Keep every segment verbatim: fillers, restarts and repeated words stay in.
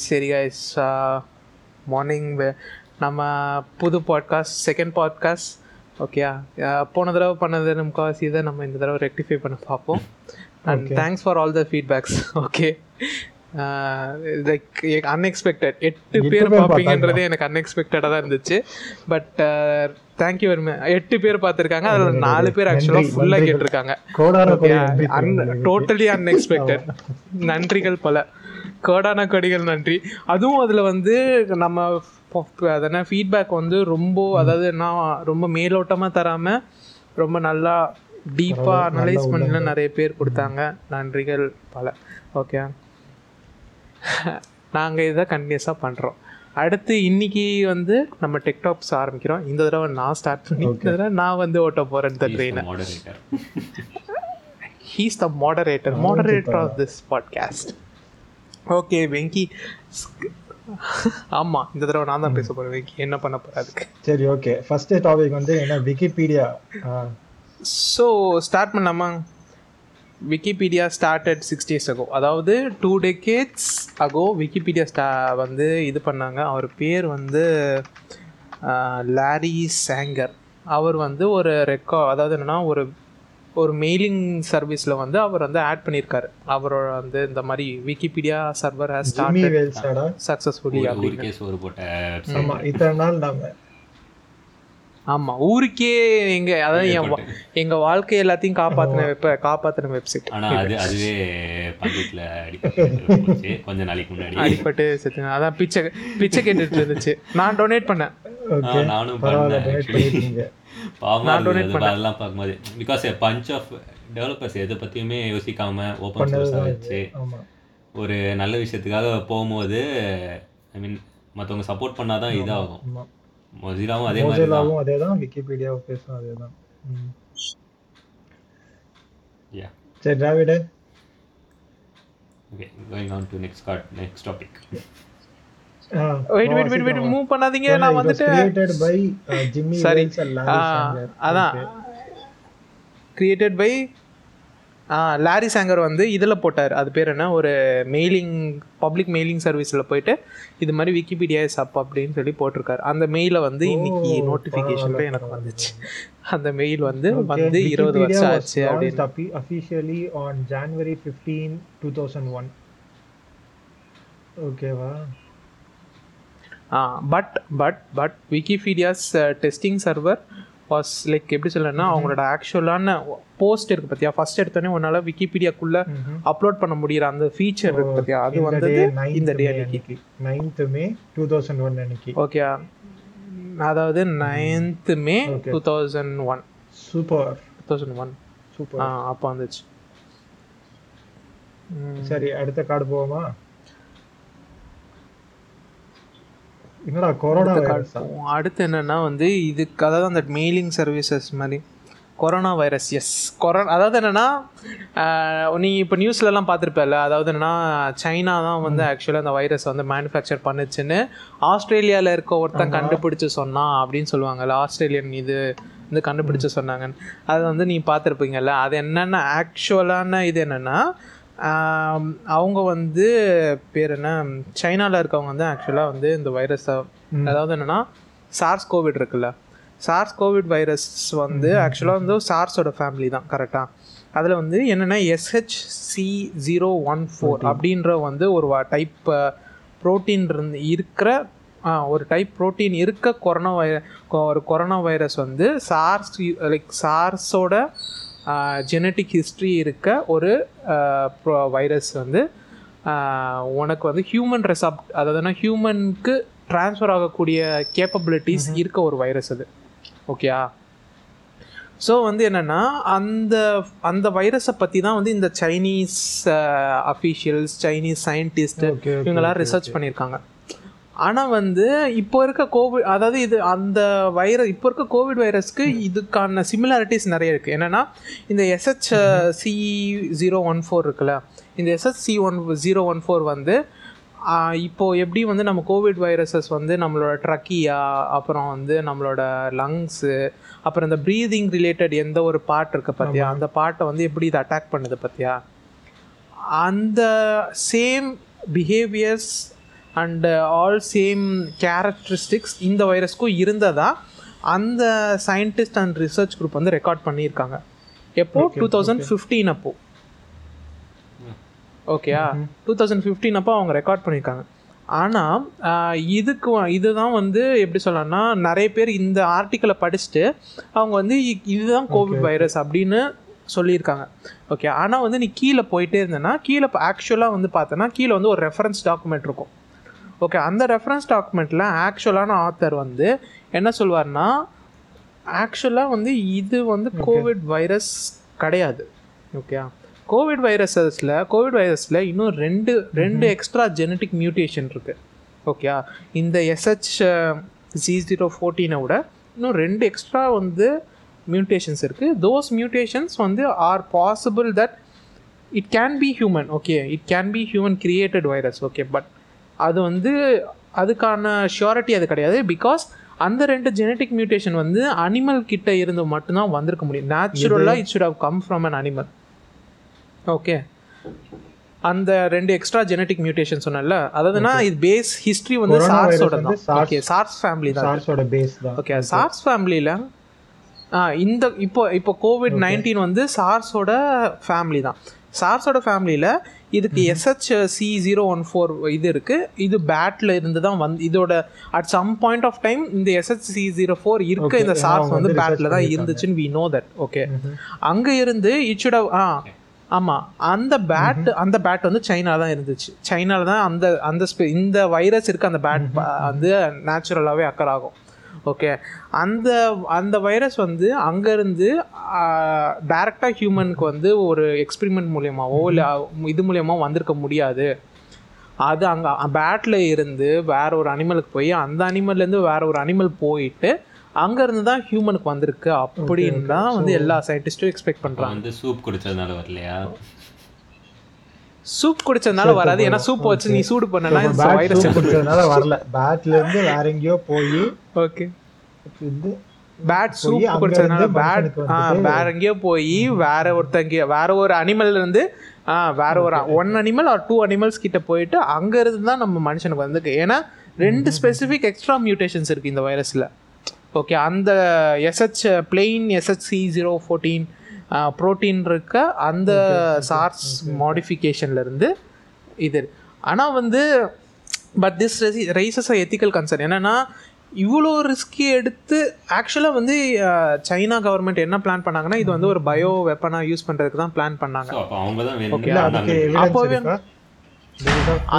சரி guys, morning நம்ம புது பாட்காஸ்ட், செகண்ட் பாட்காஸ்ட். ஓகேயா, போன தடவை பண்ணது முக்கால்வாசி இதை நம்ம இந்த தடவை ரெக்டிஃபை பண்ண பார்ப்போம். And thanks for all the feedbacks. Okay, like unexpected எட்டு பேர் பார்ப்பீங்கன்றதே எனக்கு அன்எக்ஸ்பெக்டடாக தான் இருந்துச்சு. But thank you very much. எட்டு பேர் பார்த்துருக்காங்க, அதில் நாலு பேர் ஆக்சுவலாக ஃபுல்லாக கேட்டிருக்காங்க. Totally unexpected. நன்றிகள் பல, கோடான கொடிகள் நன்றி. அதுவும் அதில் வந்து நம்ம அதனால் ஃபீட்பேக் வந்து ரொம்ப, அதாவது நான் ரொம்ப மேலோட்டமாக தராமல் ரொம்ப நல்லா டீப்பாக அனலைஸ் பண்ணலாம். நிறைய பேர் கொடுத்தாங்க, நன்றிகள் பல. ஓகே, நாங்கள் இதை கண்டினியூஸாக பண்ணுறோம். அடுத்து இன்றைக்கி வந்து நம்ம டிக்டாக்ஸ் ஆரம்பிக்கிறோம். இந்த தடவை நான் ஸ்டார்ட் பண்ணி, இந்த தடவை நான் வந்து ஓட்ட போகிறேன் இந்த ட்ரெயினை. He's the moderator moderator of this podcast. Okay Venky, ஆமாம் இந்த தடவை நான் தான் பேச போகிறேன். வெங்கி என்ன பண்ண போகிறதுக்கு? சரி, ஓகே. ஃபஸ்ட்டு டாபிக் வந்து என்ன? விக்கிபீடியா. ஸோ ஸ்டார்ட் பண்ணலாமா? Wikipedia started sixty years ago, அதாவது டூ டெக்கேட்ஸ் அகோ விக்கிபீடியா ஸ்டா வந்து இது பண்ணாங்க. அவர் பேர் வந்து லாரி சேங்கர். அவர் வந்து ஒரு ரெக்கார்ட், அதாவது என்னென்னா ஒரு ஒரு மெயிலிங் சர்வீஸில் வந்து அவர் வந்து ஆட் பண்ணியிருக்காரு. அவரோட வந்து இந்த மாதிரி Wikipedia server has started successfully அப்படின்னு. ஆமாம், ஊருக்கே எங்கள், அதாவது என் எங்கள் வாழ்க்கை எல்லாத்தையும் காப்பாற்றின வெப்ப காப்பாற்றின வெப்சைட். ஆனால் அது அதுவே பக்கத்தில் அடிப்பட்டு கொஞ்சம் நாளைக்கு முன்னாடி அடிப்பட்டு சேர்த்துங்க. அதான் பிச்சை பிச்சை கேட்டுட்டு இருந்துச்சு. நான் டொனேட் பண்ணேன். நானும் நான் டொனேட் பண்ணேன். அதெல்லாம் பார்க்கும்போது பிகாஸ் பஞ்ச் ஆஃப் டெவலப்பர்ஸ் எதை பற்றியுமே யோசிக்காம ஓப்பன் சோர்ஸாக வச்சு ஒரு நல்ல விஷயத்துக்காக போகும்போது, ஐ மீன் மற்றவங்க சப்போர்ட் பண்ணால் தான் இதாகும். மொசிலாவும் அதே மாதிரி தான், மொசிலாவும் அதே தான், விக்கிபீடியாவும் பேசும் அதே தான். யா, சரி Dravid, okay, going on to next card, next topic. Wait wait wait wait move பண்ணாதீங்க, நான் வந்துட்ட. Created by Jimmy Wales and Larry Sanger. அதான் கிரியேட்டட் பை லாரி சேங்கர் வந்து இதில் போட்டார். அது பேர் என்ன, ஒரு மெயிலிங் பப்ளிக் மெயிலிங் சர்வீஸில் போயிட்டு இது மாதிரி விக்கிபீடியா சப் அப்படின்னு சொல்லி போட்டிருக்காரு. அந்த மெயிலை வந்து இன்னைக்கு நோட்டிஃபிகேஷன்ல எனக்கு வந்துச்சு. அந்த மெயில் வந்து வந்து இருபது வருஷம் ஆச்சு அப்படின்னு. Officially on January fifteen two thousand one ஓகேவா? Ah, but but but Wikipedia's testing server was like, எப்படி சொல்லணும்னா, அவங்களோட ஆக்சுவலான போஸ்ட் இருக்கு பார்த்தியா, ஃபர்ஸ்ட் எடுத்தோடனே உன்னால விக்கிபீடியாக்குள்ள அப்லோட் பண்ண முடியற அந்த ஃபீச்சர் இருக்கு பார்த்தியா, அது வந்து இந்த டே அன்னைக்கு ஒன்பது மே டூ தௌசண்ட் ஒன்று அன்னைக்கு. ஓகே, அதாவது ஒன்பது மே டூ தௌசண்ட் ஒன்று. சூப்பர், டூ தௌசண்ட் ஒன்று சூப்பர். ஆ, அப்ப வந்துச்சு. சரி, அடுத்த கார்டு போவோமா? என்னடா கொரோனா வைரஸ். அடுத்து என்னன்னா வந்து இதுக்கு, அதாவது அந்த மெயிலிங் சர்வீசஸ் மாதிரி கொரோனா வைரஸ். எஸ், கொரோனா, அதாவது என்னென்னா நீ இப்போ நியூஸ்லலாம் பார்த்துருப்பல, அதாவது என்னென்னா சைனா தான் வந்து ஆக்சுவலாக அந்த வைரஸ் வந்து மேனுஃபேக்சர் பண்ணுச்சுன்னு ஆஸ்திரேலியாவில் இருக்க ஒருத்தன் கண்டுபிடிச்சி சொன்னான் அப்படின்னு சொல்லுவாங்கல்ல, ஆஸ்திரேலியன் இது வந்து கண்டுபிடிச்சி சொன்னாங்கன்னு. அது வந்து நீ பார்த்துருப்பீங்கல்ல. அது என்னென்ன ஆக்சுவலான இது என்னென்னா, அவங்க வந்து பேர் என்ன, சைனாவில் இருக்கவங்க வந்து ஆக்சுவலாக வந்து இந்த வைரஸை, அதாவது என்னென்னா சார்ஸ் கோவிட் இருக்குல்ல, சார்ஸ் கோவிட் வைரஸ் வந்து ஆக்சுவலாக வந்து சார்ஸோட ஃபேமிலி தான் கரெக்டாக. அதில் வந்து என்னென்னா S H C zero one four அப்படின்ற வந்து ஒரு டைப் ப்ரோட்டீன் இருந்து இருக்கிற ஒரு டைப் ப்ரோட்டீன் இருக்க கொரோனா வைர ஒரு கொரோனா வைரஸ் வந்து சார்ஸ் லைக் சார்ஸோட ஜெனட்டிக் ஹிஸ்ட்ரி இருக்க ஒரு வைரஸ் வந்து உனக்கு வந்து ஹியூமன் ரெசாப்ட், அதாவதுனா ஹியூமனுக்கு ட்ரான்ஸ்ஃபர் ஆகக்கூடிய கேப்பபிலிட்டிஸ் இருக்க ஒரு வைரஸ் அது. ஓகேயா, ஸோ வந்து என்னென்னா அந்த அந்த வைரஸை பற்றி தான் வந்து இந்த சைனீஸ் அஃபீஷியல்ஸ், சைனீஸ் சயின்டிஸ்ட் இவங்களாம் ரிசர்ச் பண்ணியிருக்காங்க. ஆனால் வந்து இப்போ இருக்க கோவிட், அதாவது இது அந்த வைரஸ், இப்போ இருக்க கோவிட் வைரஸ்க்கு இதுக்கான சிமிலாரிட்டிஸ் நிறைய இருக்குது. என்னென்னா இந்த S H C zero one four இருக்குல்ல, இந்த S H C one zero one four வந்து இப்போது எப்படி வந்து நம்ம கோவிட் வைரஸஸ் வந்து நம்மளோட ட்ரக்கியா, அப்புறம் வந்து நம்மளோட லங்ஸு, அப்புறம் இந்த ப்ரீதிங் ரிலேட்டட் எந்த ஒரு பார்ட் இருக்குது பார்த்தியா, அந்த பார்ட்டை வந்து எப்படி இது அட்டாக் பண்ணுது பார்த்தியா, அந்த same behaviours and all same characteristics இந்த வைரஸ்க்கும் இருந்ததாக அந்த சயின்டிஸ்ட் அண்ட் ரிசர்ச் குரூப் வந்து ரெக்கார்ட் பண்ணியிருக்காங்க. எப்போது டூ தௌசண்ட் ஃபிஃப்டீன் அப்போது ஓகேயா டூ தௌசண்ட் ஃபிஃப்டீன் அப்போ அவங்க ரெக்கார்ட் பண்ணியிருக்காங்க. ஆனால் இதுக்கு இதுதான் வந்து எப்படி சொல்லணும்னா நிறைய பேர் இந்த ஆர்டிக்கலை படிச்சுட்டு அவங்க வந்து இதுதான் கோவிட் வைரஸ் அப்படின்னு சொல்லியிருக்காங்க. ஓகே, ஆனால் வந்து நீ கீழே போயிட்டே இருந்தேன்னா கீழே ஆக்சுவலாக வந்து பார்த்தோன்னா கீழே வந்து ஒரு ரெஃபரன்ஸ் டாக்குமெண்ட் இருக்கும். ஓகே, அந்த ரெஃபரன்ஸ் டாக்குமெண்ட்டில் ஆக்சுவலான ஆத்தர் வந்து என்ன சொல்வார்னா ஆக்சுவலாக வந்து இது வந்து கோவிட் வைரஸ் கிடையாது. ஓகே, கோவிட் வைரஸஸில் கோவிட் வைரஸில் இன்னும் ரெண்டு ரெண்டு எக்ஸ்ட்ரா ஜெனட்டிக் மியூட்டேஷன் இருக்குது. ஓகே, இந்த எஸ் ஹெச் ஜீரோ ஃபோர்டீனை விட இன்னும் ரெண்டு எக்ஸ்ட்ரா வந்து மியூட்டேஷன்ஸ் இருக்குது. தோஸ் மியூட்டேஷன்ஸ் வந்து are possible that it can be human. Okay, it can be human created virus. Okay, but அது வந்து அதுக்கான ஷியூரிட்டி அது கிடையாது. பிகாஸ் அந்த ரெண்டு ஜெனட்டிக் மியூட்டேஷன் வந்து அனிமல் கிட்ட இருந்து மட்டும்தான் வந்திருக்க முடியும். நேச்சுரலாக it should have come from an animal. Okay, அந்த ரெண்டு எக்ஸ்ட்ரா ஜெனட்டிக் மியூட்டேஷன் சொன்னல, அதாவதுனா இது பேஸ் ஹிஸ்டரி வந்து சார்ஸோட தான். ஓகே, சார்ஸ் ஃபேமிலி தான், சார்ஸோட பேஸ் தான். ஓகே, சார்ஸ் ஃபேமிலியில் இந்த இப்போ இப்போ கோவிட் நைன்டீன் வந்து சார்ஸோட ஃபேமிலி தான். சார்ஸோட ஃபேமிலியில் இதுக்கு S H C zero one four இது இருக்குது. இது பேட்டில் இருந்து தான் வந்து இதோட at some point of time இந்த S H C zero four இருக்க இந்த சார்ஸ் வந்து பேட்டில் தான் இருந்துச்சுன்னு வி நோ தட். ஓகே, அங்கே இருந்து இட் ஷுட் ஹவ் ஆ ஆமாம் அந்த பேட் அந்த பேட் வந்து சைனாவில் தான் இருந்துச்சு. சைனாவில் தான் அந்த அந்த ஸ்பெ இந்த வைரஸ் இருக்குது. அந்த பேட் வந்து நேச்சுரலாகவே அக்கர் ஆகும். ஓகே, அந்த அந்த வைரஸ் வந்து அங்கேருந்து டைரெக்டாக ஹியூமனுக்கு வந்து ஒரு எக்ஸ்பெரிமெண்ட் மூலியமாகவோ இல்லை இது மூலியமாக வந்திருக்க முடியாது. அது அங்கே பேட்டில் இருந்து வேறு ஒரு அனிமலுக்கு போய் அந்த அனிமல்லேருந்து வேறு ஒரு அனிமல் போயிட்டு அங்கேருந்து தான் ஹியூமனுக்கு வந்திருக்கு அப்படின்னு தான் வந்து எல்லா சயின்டிஸ்ட்டும் எக்ஸ்பெக்ட் பண்ணுறாங்க. வந்து சூப் குடிச்சதுனால வரலையா? சூப் குடிச்சதுனால வராது. ஏன்னா சூப் வச்சு நீ சூடு பண்ணலாம். இந்த வைரஸ் குடிச்சதுனால வரல, பேட்ல இருந்து வேற எங்கயோ போய் ஓகே இது பேட் சூப் குடிச்சதுனால பேட் வேற எங்கயோ போய் வேற ஒருத்தங்க வேற ஒரு அனிமல் இருந்து வேற ஒரு one animal or two animals கிட்ட போயிட்டு அங்க இருந்து தான் நம்ம மனுஷனுக்கு வந்திருக்கு. ஏன்னா ரெண்டு ஸ்பெசிஃபிக் எக்ஸ்ட்ரா மியூட்டேஷன்ஸ் இருக்கு இந்த வைரஸ்ல. ஓகே, அந்த S H plain S H C zero fourteen protein இருக்க அந்த சார்ஸ் மாடிஃபிகேஷன்லேருந்து இது. ஆனால் வந்து but this raises a ethical concern. என்னென்னா இவ்வளோ ரிஸ்கி எடுத்து ஆக்சுவலாக வந்து சைனா கவர்மெண்ட் என்ன பிளான் பண்ணாங்கன்னா இது வந்து ஒரு பயோ வெப்பனாக யூஸ் பண்ணுறதுக்கு தான் பிளான் பண்ணாங்க. ஓகே, அப்போவே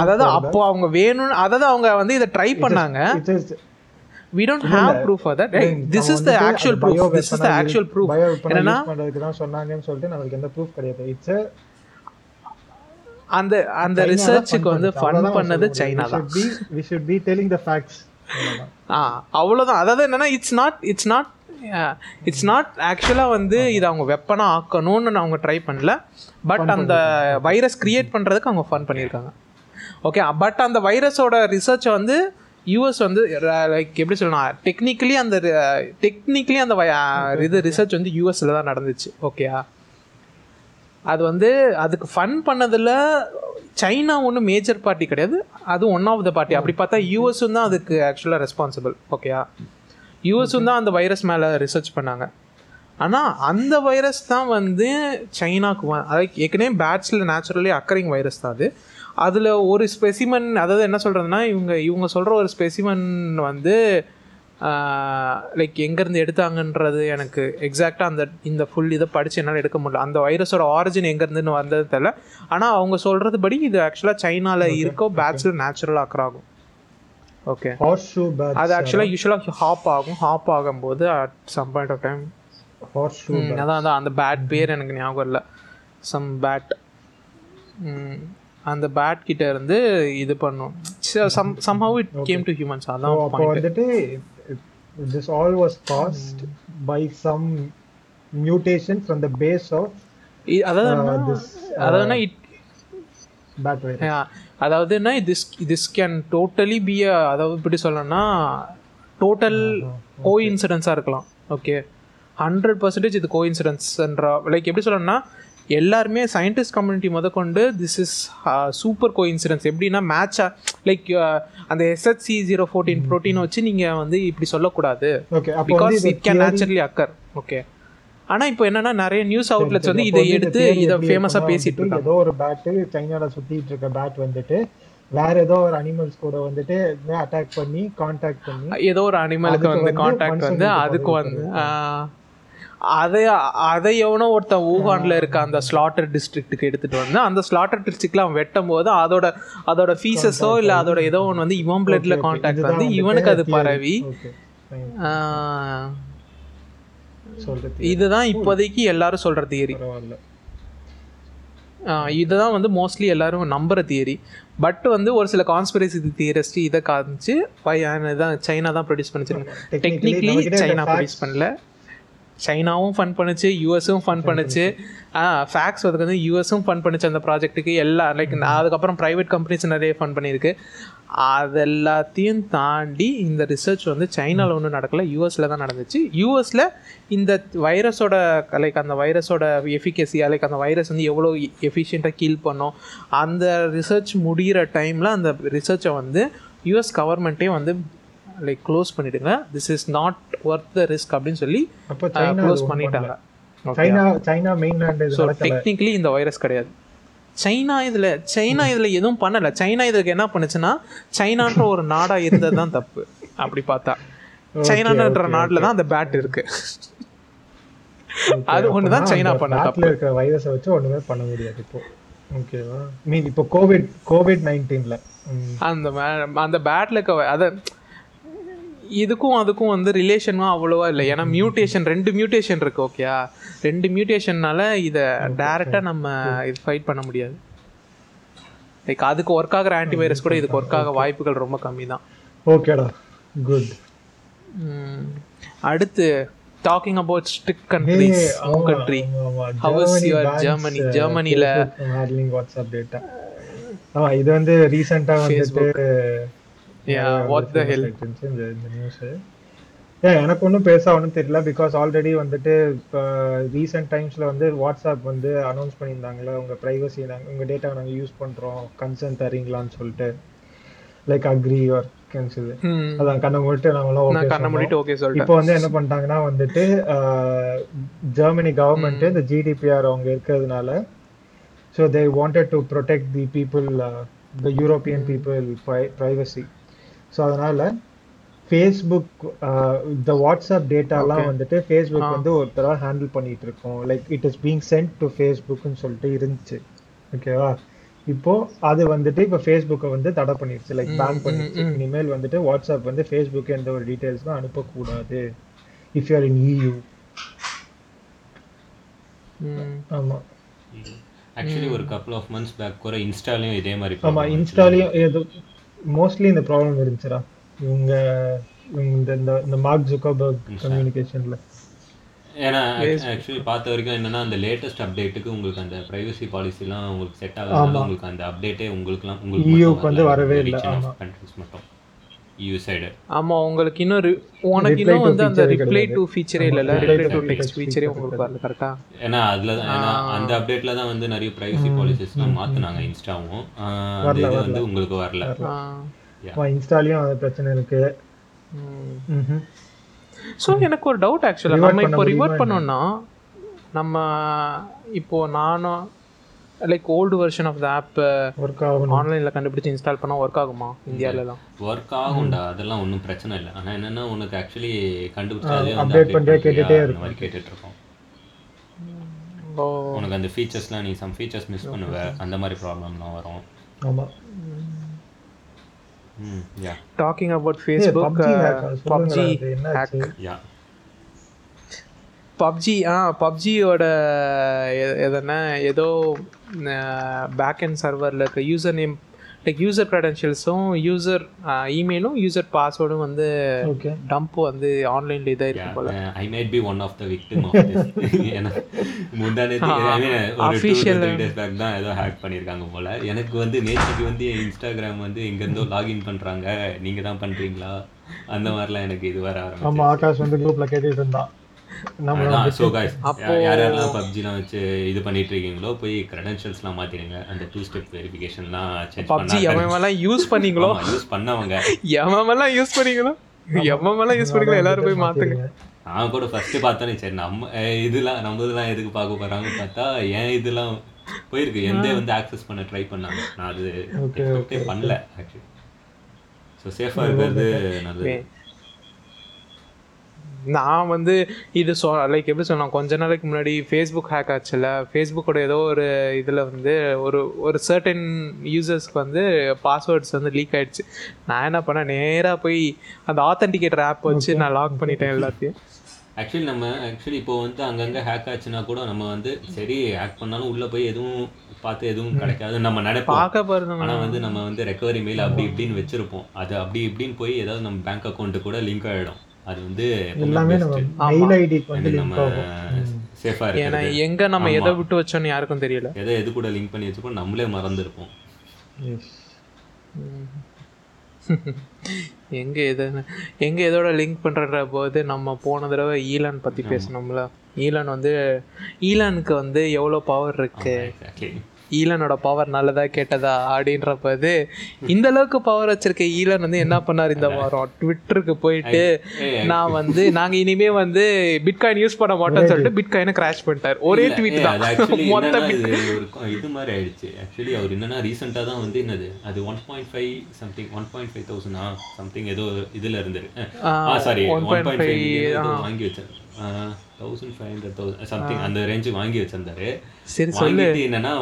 அதாவது அப்போ அவங்க வேணும்னு அதாவது அவங்க வந்து இதை ட்ரை பண்ணாங்க. We don't have proof for that. Hey, this is the actual proof. This is the actual proof. என்னன்னா அதுக்கு தான் சொன்னாங்கன்னு சொல்லிட்டு நமக்கு எந்த proof கிடையாது. It's a அந்த அந்த ரிசர்ச்சுக்கு வந்து ஃபண்ட் பண்ணது சைனா தான். We should be telling the facts. ஆ அவ்வளவுதான். அதாவது என்னன்னா it's not it's not it's not ஆக்சுவலாக வந்து இதை அவங்க வெப்பனாக ஆக்கணும்னு அவங்க ட்ரை பண்ணல. பட் அந்த வைரஸ் கிரியேட் பண்ணுறதுக்கு அவங்க ஃபண்ட் பண்ணியிருக்காங்க. ஓகே, பட் அந்த வைரஸோட ரிசர்ச்சை வந்து யூஎஸ் வந்து லைக் எப்படி சொல்லணும் டெக்னிக்கலி அந்த டெக்னிக்கலி அந்த இது ரிசர்ச் வந்து யூஎஸில் தான் நடந்துச்சு. ஓகே, அது வந்து அதுக்கு ஃபண்ட் பண்ணதில் சைனா ஒன்றும் மேஜர் பார்ட்டி கிடையாது. அது ஒன் ஆஃப் த பார்ட்டி. அப்படி பார்த்தா யூஎஸும் தான் அதுக்கு ஆக்சுவலாக ரெஸ்பான்சிபிள். ஓகே, யூஎஸும் தான் அந்த வைரஸ் மேலே ரிசர்ச் பண்ணாங்க. ஆனால் அந்த வைரஸ் தான் வந்து சைனாவுக்கு அதுக்கு ஏற்கனவே பேட்ஸில் நேச்சுரலி அக்கரிங் வைரஸ் தான் அது. அதில் ஒரு ஸ்பெசிமன் அதாவது என்ன சொல்கிறதுனா இவங்க இவங்க சொல்கிற ஒரு ஸ்பெசிமன் வந்து லைக் எங்கேருந்து எடுத்தாங்கன்றது எனக்கு எக்ஸாக்டாக அந்த இந்த ஃபுல் இதை படித்து என்னால் எடுக்க முடியல. அந்த வைரஸோட ஆரிஜின் எங்கேருந்துன்னு வந்தது தெரியல. ஆனால் அவங்க சொல்கிறது படி இது ஆக்சுவலாக சைனாவில் இருக்கோ பேட்ஸில் நேச்சுரலாக அக்கர் ஆகும். ஓகே, அது ஆக்சுவலாக யூஸ்வலாக ஹாப் ஆகும். ஹாப் ஆகும்போது at some point of time அதான் அதான் அந்த பேட் பேர் எனக்கு ஞாபகம் இல்லை. சம் பேட் அந்த பேட் கிட்ட இருந்து இது பண்ணும். Some somehow it came to humans. அதான் பாயிண்ட் வந்துட்டு this all was caused by some mutation from the base of அதாவது அதாவதுனா இட் பேட் வைரஸ் அதாவதுனா this this can totally be அதாவது இப்படி சொல்லணும்னா டோட்டல் கோஇன்சிடென்ஸாக இருக்கலாம். ஓகே, ஹண்ட்ரட் பர்சன்டேஜ் இது கோஇன்சிடென்ஸ்ன்ற லைக் எப்படி சொல்லணும்னா எல்லாருமே சயின்டிஸ்ட் கம்யூனிட்டி முதற்கொண்டு this is super coincidence. எப்படின்னா மேட்சாக லைக் அந்த எஸ்ஹெச்சி ஜீரோ ஃபோர்டீன் ப்ரோட்டீன் வச்சு நீங்கள் வந்து இப்படி சொல்லக்கூடாது because it can naturally occur. Okay, ஆனால் இப்போ என்னன்னா நிறைய நியூஸ் அவுட்லெட்ஸ் வந்து இதை எடுத்து இதை ஃபேமஸாக பேசிட்டு இருக்காங்க. ஏதோ ஒரு பேட்டு சைனாவில் சுற்றிட்டு இருக்க பேட் வந்துட்டு வேற ஏதோ ஒரு அனிமல்ஸ் கூட வந்துட்டு அட்டாக் பண்ணி கான்டாக்ட் பண்ணி ஏதோ ஒரு அனிமலுக்கு வந்து கான்டாக்ட் வந்து அதுக்கு வந்து அதை அதை எவனோ ஒருத்தன் ஊகானில் இருக்க அந்த ஸ்லாட்டர் டிஸ்ட்ரிக்ட்டுக்கு எடுத்துகிட்டு வந்து அந்த ஸ்லாட்டர் டிஸ்ட்ரிக்டில் அவன் வெட்டும் போது அதோட அதோட ஃபீஸஸோ இல்லை அதோட ஏதோ ஒன்று வந்து இவன் பிளட்ல கான்டாக்ட் வந்து இவனுக்கு அது பரவி இதுதான் இப்போதைக்கு எல்லாரும் சொல்கிற தியரி. இதுதான் வந்து மோஸ்ட்லி எல்லாரும் நம்புகிற தியரி. பட் வந்து ஒரு சில கான்ஸ்பிரசி தியரிஸ்ட் இதை காமிச்சு இதுதான் சைனா தான் ப்ரொடியூஸ் பண்ணிச்சிருக்காங்க. டெக்னிக்கலி சைனா ப்ரொடியூஸ் பண்ணல, சைனாவும் ஃபண்ட் பண்ணிச்சு, யூஎஸும் ஃபண்ட் பண்ணிச்சு, ஃபேக்ஸ் அதுக்கு வந்து யூஎஸும் ஃபண்ட் பண்ணிச்சு அந்த ப்ராஜெக்ட்டுக்கு எல்லா லைக். அதுக்கப்புறம் ப்ரைவேட் கம்பெனிஸ் நிறைய ஃபண்ட் பண்ணியிருக்கு. அதெல்லாத்தையும் தாண்டி இந்த ரிசர்ச் வந்து சைனாவில் ஒன்றும் நடக்கலை, யூஎஸில் தான் நடந்துச்சு. யூஎஸில் இந்த வைரஸோட லைக் அந்த வைரஸோட எஃபிகசி லைக் அந்த வைரஸ் வந்து எவ்வளோ எஃபிஷியண்ட்டாக கீல் பண்ணோம் அந்த ரிசர்ச் முடிகிற டைமில் அந்த ரிசர்ச்சை வந்து யூஎஸ் கவர்மெண்ட்டே வந்து லைக் க்ளோஸ் பண்ணிடுங்க, this is not worth the risk அப்படின்னு சொல்லி க்ளோஸ் பண்ணிட்டாங்க. ஸோ டெக்னிக்கலி இந்த வைரஸ் கிடையாது. சைனா இதில் சைனா இதில் எதுவும் பண்ணலை. சைனா இதுக்கு என்ன பண்ணுச்சுன்னா சைனான்ற ஒரு நாடாக இருந்தது தான் தப்பு. அப்படி பார்த்தா சைனான்ற நாட்டில் தான் அந்த பேட் இருக்கு. அது ஒன்று தான் சைனா பண்ண தப்பு. இருக்கிற வைரஸை வச்சு ஒன்றுமே பண்ண முடியாது இப்போ. ஓகேவா, மீன் இப்போ கோவிட் கோவிட் நைன்டீனில் அந்த அந்த பேட்டில் இருக்க அதை இதுக்கும் அதுக்கும் வந்து ரிலேஷனும் அவ்வளோவா இல்லை. ஏன்னா மியூட்டேஷன் ரெண்டு மியூட்டேஷன் இருக்குது. ஓகேயா, ரெண்டு மியூட்டேஷன்னால இதை டேரெக்டாக நம்ம இது ஃபைட் பண்ண முடியாது. லைக் அதுக்கு ஒர்க் ஆகிற ஆன்டிவைரஸ் கூட இதுக்கு ஒர்க் ஆக வாய்ப்புகள் ரொம்ப கம்மி தான். ஓகேடா, குட். அடுத்து டாக்கிங் அபவுட் ஸ்ட்ரிக்ட் கண்ட்ரிஸ், உங்கள் country how is your Germany? ஜெர்மனியில் ஹேண்ட்லிங் வாட்ஸ்அப் டேட்டா. ஆமாம், இது வந்து ரீசெண்டாக வந்துட்டு Yeah, what the hell? எனக்கு ஒன்றும் பேச ஒன்றும் தெரியல பிகாஸ் ஆல்ரெடி வந்துட்டு இப்போ ரீசெண்ட் டைம்ஸில் வந்து வாட்ஸ்அப் வந்து அனௌன்ஸ் பண்ணியிருந்தாங்களே உங்கள் ப்ரைவசி நாங்கள் உங்கள் டேட்டாவை நாங்கள் யூஸ் பண்ணுறோம் கன்சர்ன் தரீங்களான்னு சொல்லிட்டு லைக் அக்ரி ஆர் கேன்சல் அதான் கண்ணை மூடிட்டு நாங்களாம். இப்போ வந்து என்ன பண்ணிட்டாங்கன்னா வந்துட்டு ஜெர்மனி கவர்மெண்ட்டு இந்த ஜிடிபிஆர் அவங்க இருக்கிறதுனால so they wanted to protect the people the European mm. people pri- privacy. So அதனால Facebook uh, the WhatsApp data la வந்துட்டு Facebook வந்து ஒருத்தரா ஹேண்டில் பண்ணிட்டு இருக்கோம் like it is being sent to Facebook னு சொல்லிட்டு இருந்துச்சு. ஓகேவா, இப்போ அது வந்துட்டு இப்போ Facebook வந்து தடை பண்ணிடுச்சு லைக் பேன் பண்ணிடுச்சு. இனிமேல் வந்துட்டு வாட்ஸ்அப் வந்து Facebook என்ற ஒரு டீடைல்ஸ் தான் அனுப்பக்கூடாது if you are in E U. ஆமா, actually ஒரு couple of months back கூட இன்ஸ்டாலயும் இதே மாதிரி ஆமா இன்ஸ்டாலயும் ஏதோ மோஸ்ட்லி இந்த ப்ராப்ளம் இருந்துச்சுடா இவங்க இந்த இந்த மார்க் ஜக்கர்பர்க் கம்யூனிகேஷன்ல. ஏனா एक्चुअली பார்த்த வரைக்கும் என்னன்னா அந்த லேட்டஸ்ட் அப்டேட்டுக்கு உங்களுக்கு அந்த பிரைவசி பாலிசிலாம் உங்களுக்கு செட் ஆகாதனால உங்களுக்கு அந்த அப்டேட்டே உங்களுக்குலாம் உங்களுக்கு ஈயூக்கு வந்து வரவே இல்ல. ஆமா, கண்ட்ரிஸ் மட்டும் ஈயூ சைடு. ஆமா, உங்களுக்கு இன்னொரு உங்களுக்கு இன்னும் வந்து அந்த ரிப்ளை டு ஃபீச்சரே இல்லல, ரிப்ளை டு டெக்ஸ்ட் ஃபீச்சரே உங்களுக்கு வரல. கரெக்ட்டா, ஏனா அதுல தான் ஏனா அந்த அப்டேட்ல தான் வந்து நிறைய பிரைவசி பாலிசிஸ்லாம் மாத்துனாங்க இன்ஸ்டாவும். அது வந்து உங்களுக்கு வரல. ஆமா, இன்ஸ்டாலயும் அந்த பிரச்சனை இருக்கு. ம், சோ எனக்கு ஒரு டவுட் एक्चुअली நம்ம இப்போ ரிவர்ட் பண்ணோம்னா நம்ம இப்போ நானோ like old version of the app work ஆகும் ஆன்லைன்ல கண்டுபிடிச்சு இன்ஸ்டால் பண்ணா ஒர்க் ஆகுமா? இந்தியாலலாம் ஒர்க் ஆகும்டா, அதெல்லாம் ஒன்றும் பிரச்சனை இல்லை. ஆனால் என்னன்னா உனக்கு ஆக்சுவலி கண்டுபிடிச்சாலே அப்டேட் பண்றே கேட்டுட்டே இருக்கும் கேட்டுட்டு இருக்கும் உனக்கு அந்த ஃபீச்சர்ஸ்லாம் நீ சம் ஃபீச்சர்ஸ் மிஸ் பண்ணுவ, அந்த மாதிரி ப்ராப்ளம்லாம் வரும். ஆமா, ம், yeah. Talking about Facebook P U B G hack. Yeah, PUBG ஆ பப்ஜியோட எதனா ஏதோ பேக்கெண்ட் சர்வரில் இருக்க யூசர் நேம் லைக் யூசர் க்ரெடென்ஷியல்ஸும் யூசர் இமெயிலும் யூசர் பாஸ்வேர்டும் வந்து டம்ப் வந்து ஆன்லைனில் இதாக இருக்கும் போல. I might be one of the victim of this. ஏன்னா ஒரு டூ த்ரீ டேஸ் பேக் தான் ஏதோ ஹேக் பண்ணியிருக்காங்க போல். எனக்கு வந்து நேற்றுக்கு வந்து இன்ஸ்டாகிராம் வந்து எங்கேருந்தோ லாகின் பண்ணுறாங்க, நீங்கள் தான் பண்ணுறீங்களா அந்த மாதிரிலாம் எனக்கு இது வர ஆரம்பிச்சு. ஆமாம், ஆகாஷ் வந்து குரூப்பில் கேட்டுட்டு இருந்தான். யாரெல்லாம் பப்ஜிலாம் வச்சு இது பண்ணிட்டு இருக்கீங்களோ போய் கிரெடென்ஷியல்ஸ்லாம் மாத்திடுங்க. அந்த டூ ஸ்டெப் வெரிஃபிகேஷன்லாம் சேஞ்ச் பண்ணி எம்எம்எல்லாம் யூஸ் பண்ணீங்களோ யூஸ் பண்ணவங்க எம்எம்எல்லாம் யூஸ் பண்ணீங்களோ எம்எம்எல்லாம் யூஸ் பண்ணீங்களோ எல்லாரும் போய் மாத்துங்க. நான் கூட ஃபர்ஸ்ட் பார்த்தோன்னே சரி நம்ம இதெல்லாம் நம்ம இதெல்லாம் எதுக்கு பார்க்க போறாங்கன்னு பார்த்தா ஏன் இதெல்லாம் போயிருக்கு எந்த வந்து ஆக்சஸ் பண்ண ட்ரை பண்ணாங்க. நான் அது எக்ஸ்பெக்டே பண்ணல ஆக்சுவலி. ஸோ சேஃபாக இருக்கிறது நல்லது. நான் வந்து இது சொ லைக் எப்படி சொன்னேன், கொஞ்ச நாளைக்கு முன்னாடி ஃபேஸ்புக் ஹேக் ஆச்சுல, ஃபேஸ்புக்கோட ஏதோ ஒரு இதில் வந்து ஒரு ஒரு சர்டன் யூசர்ஸ்க்கு வந்து பாஸ்வேர்ட்ஸ் வந்து லீக் ஆகிடுச்சு. நான் என்ன பண்ணேன், நேராக போய் அந்த ஆத்தென்டிகேட்டர் ஆப் வச்சு நான் லாக் பண்ணிட்டேன் எல்லாத்தையும். ஆக்சுவலி நம்ம ஆக்சுவலி இப்போ வந்து அங்கங்கே ஹேக் ஆச்சுன்னா கூட நம்ம வந்து சரி ஹேக் பண்ணாலும் உள்ளே போய் எதுவும் பார்த்து எதுவும் கிடைக்காது நம்ம நினைப்போம். ஆனால் வந்து நம்ம வந்து ரெக்கவரி மெயில் அப்படி இப்படின்னு வச்சுருப்போம். அது அப்படி இப்படின்னு போய் ஏதாவது நம்ம பேங்க் அக்கௌண்ட்டு கூட லிங்க் ஆகிடும். அது வந்து எல்லாமே நம்ம சேஃபாக இருக்கு. ஏன்னா எங்கே நம்ம எதை விட்டு வச்சோன்னு யாருக்கும் தெரியல, எதை எது கூட லிங்க் பண்ணி வச்சுப்போம் நம்மளே மறந்துருப்போம் எங்கே எதுன்னு எங்கே எதோட லிங்க் பண்ணுற போது. நம்ம போன தடவை ஈலான் பற்றி பேசணும்ல, ஈலான் வந்து ஈலானுக்கு வந்து எவ்வளோ பவர் இருக்குது, ஈலனோட பவர் நல்லதா கேட்டதா அப்படின்றப்பது இந்த அளவுக்கு பவர் வச்சிருக்க ஈலன் வந்து என்ன பண்ணார் இந்த வாரம் ட்விட்டருக்கு போயிட்டு நான் வந்து நாங்கள் இனிமே வந்து பிட்காயின் யூஸ் பண்ண மாட்டோம்னு சொல்லிட்டு பிட்காயினை கிராஷ் பண்ணிட்டார். ஒரே ட்வீட் தான் மொத்த இது மாதிரி ஆயிடுச்சு. ஆக்சுவலி அவர் என்னன்னா ரீசெண்டாக தான் வந்து என்னது அது one point five something one point five தௌசண்டா சம்திங் ஏதோ இதில் இருந்தது சாரி ஒன் பாயிண்ட் ஃபைவ் வாங்கி வச்சார் பதினைந்து நூறு சம்திங் அந்த ரேஞ்சு வாங்கி வச்சிருந்தாரு. வாங்கிட்டு என்னன்னா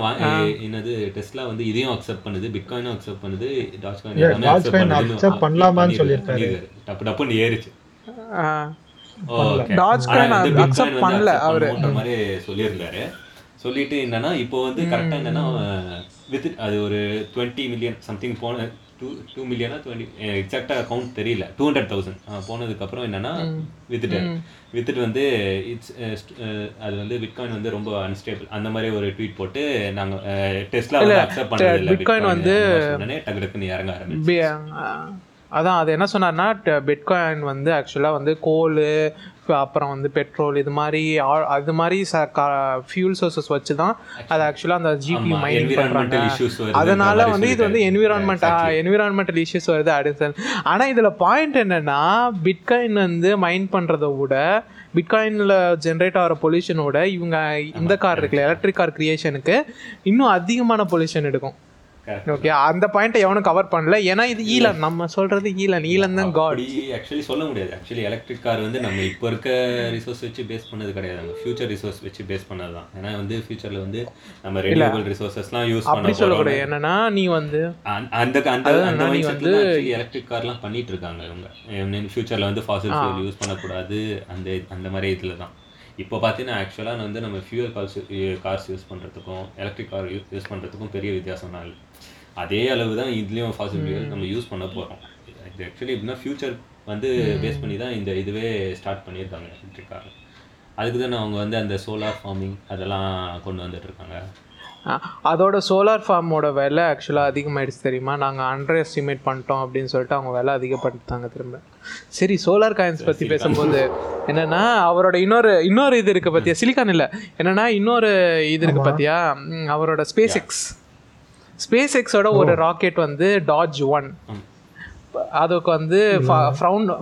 என்னது டெஸ்லா வந்து இதையும் அக்செப்ட் பண்ணுது, பிட்காயினும் அக்செப்ட் பண்ணுது, டாஜ்காயின் எல்லாமே அக்செப்ட் பண்ணலாமான்னு சொல்லிட்டாரு. டப்பு டப்புன்னு ஏறிச்சு. டாஜ்காயின் அக்செப்ட் பண்ணல அவரு அந்த மாதிரி சொல்லியிருந்தாரு. சொல்லிட்டு என்னன்னா இப்போ வந்து கரெக்டா என்னன்னா வித் அது ஒரு இருபது மில்லியன் சம்திங் போன டூ டூ மில்லியனா டுவெண்ட்டி எக்ஸாக்டாக அக்கௌண்ட் தெரியல டூ ஹண்ட்ரட் தௌசண்ட் போனதுக்கப்புறம் என்னன்னா வித்துட்டு வித்துட்டு வந்து இட்ஸ் அது வந்து பிட்காயின் வந்து ரொம்ப அன்ஸ்டேபிள் அந்த மாதிரி ஒரு ட்வீட் போட்டு நாங்கள் டெஸ்லா வந்து அக்செப்ட் பண்ணல பிட்காயின் வந்து உடனே டக்கு டக்குன்னு இறங்க ஆரம்பிச்சு. அதான் அது என்ன சொன்னார்னா பிட்காயின் வந்து ஆக்சுவலாக வந்து கோல் அப்புறம் வந்து பெட்ரோல் இது மாதிரி அது மாதிரி ஃபியூல் சோர்சஸ் வச்சு தான் அது ஆக்சுவலாக அந்த ஜிபி மைனிங் பண்ணுறாங்க. அதனால வந்து இது வந்து என்விரான்மெண்ட் என்விரான்மெண்டல் இஷ்யூஸ் வருது அப்படின்னு. ஆனால் இதில் பாயிண்ட் என்னென்னா பிட்காயின் வந்து மைன் பண்ணுறதை விட பிட்காயினில் ஜென்ரேட் ஆகிற பொல்யூஷனோட இவங்க இந்த கார் இருக்குல்ல எலக்ட்ரிக் கார் கிரியேஷனுக்கு இன்னும் அதிகமான பொல்யூஷன் எடுக்கும். ஓகே அந்த பாயிண்ட்டை எவனும் கவர் பண்ணல. ஏன்னா இது ஈலன், நம்ம சொல்கிறது ஈலன் ஈலன் தான் காட். ஆக்சுவலி சொல்ல முடியாது. ஆக்சுவலி எலக்ட்ரிக் கார் வந்து நம்ம இப்போ இருக்க ரிசோர்ஸ் வச்சு பேஸ் பண்ணது கிடையாது, ஃபியூச்சர் ரிசோர்ஸ் வச்சு பேஸ் பண்ணது தான். ஏன்னா வந்து ஃபியூச்சரில் வந்து நம்ம ரினியூவபிள் ரிசோர்ஸஸ்லாம் யூஸ் பண்ணி சொல்லக்கூடாது. என்னன்னா நீ வந்து அந்த அந்த அந்த நீ வந்து எலக்ட்ரிக் கார்லாம் பண்ணிட்டு இருக்காங்க இவங்க. ஃபியூச்சரில் வந்து ஃபாசில் ஃபியூல் யூஸ் பண்ணக்கூடாது அந்த அந்த மாதிரி இதில் தான். இப்போ பார்த்தீங்கன்னா ஆக்சுவலாக வந்து நம்ம ஃபியூவல் கார்ஸ் கார்ஸ் யூஸ் பண்ணுறதுக்கும் எலக்ட்ரிக் கார் யூஸ் யூஸ் பண்ணுறதுக்கும் பெரிய வித்தியாசம் தான். அதே அளவு தான் இதுலேயும் ஃபாசில் ஃபியூவல் நம்ம யூஸ் பண்ண போகிறோம். இது ஆக்சுவலி எப்படின்னா ஃபியூச்சர் வந்து பேஸ் பண்ணி தான் இந்த இதுவே ஸ்டார்ட் பண்ணியிருக்காங்க எலக்ட்ரிக் கார். அதுக்கு தானே அவங்க வந்து அந்த சோலார் ஃபார்மிங் அதெல்லாம் கொண்டு வந்துட்டுருக்காங்க. அதோட சோலார் ஃபார்மோட விலை ஆக்சுவலாக அதிகமாகிடுச்சு தெரியுமா, நாங்கள் அண்டர் எஸ்டிமேட் பண்ணிட்டோம் அப்படின்னு சொல்லிட்டு அவங்க விலை அதிகப்படுத்தாங்க திரும்ப. சரி சோலார் காயின்ஸ் பற்றி பேசும்போது என்னென்னா அவரோட இன்னொரு இன்னொரு இது இருக்குது பார்த்தியா, சிலிக்கான் இல்லை என்னென்னா இன்னொரு இது இருக்குது பார்த்தியா அவரோட ஸ்பேஸ் எக்ஸ் ஸ்பேஸ் எக்ஸோட ஒரு ராக்கெட் வந்து டாஜ் ஒன் அதுக்கு வந்து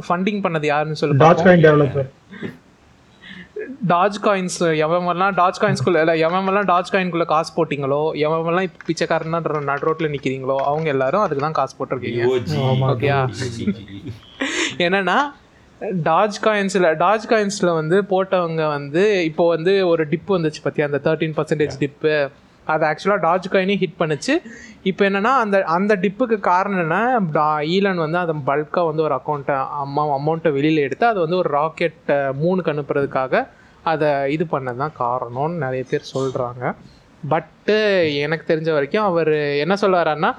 ஃபண்டிங் பண்ணது யாருன்னு சொல்லுவாங்க டாஜ் காயின்ஸ். எவமெல்லாம் டாஜ் காயின்ஸ்குள்ளே இல்லை எவமெல்லாம் டாஜ் காயின்குள்ளே காசு போட்டிங்களோ எவமெல்லாம் இப்போ பிச்சைக்காரன்னா நட் ரோட்டில் நிற்கிறீங்களோ அவங்க எல்லாரும் அதுக்கு தான் காசு போட்டிருக்கீங்க. ஓகேயா என்னன்னா டாஜ் காயின்ஸில் டாஜ் காயின்ஸில் வந்து போட்டவங்க வந்து இப்போ வந்து ஒரு டிப்பு வந்துச்சு பார்த்தியா அந்த தேர்ட்டீன் பர்சன்டேஜ் டிப்பு, அது ஆக்சுவலாக டாஜ் காயினையும் ஹிட் பண்ணிச்சு. இப்போ என்னென்னா அந்த அந்த டிப்புக்கு காரணம் என்னென்னா ஈலன் வந்து அதை பல்காக வந்து ஒரு அக்கௌண்ட்டை அம்மா அமௌண்ட்டை வெளியில் எடுத்து அது வந்து ஒரு ராக்கெட்டை மூணுக்கு அனுப்புறதுக்காக அதை இது பண்ணதான் காரணம்னு நிறைய பேர் சொல்கிறாங்க. பட்டு எனக்கு தெரிஞ்ச வரைக்கும் அவர் என்ன சொல்லுவாரான்னா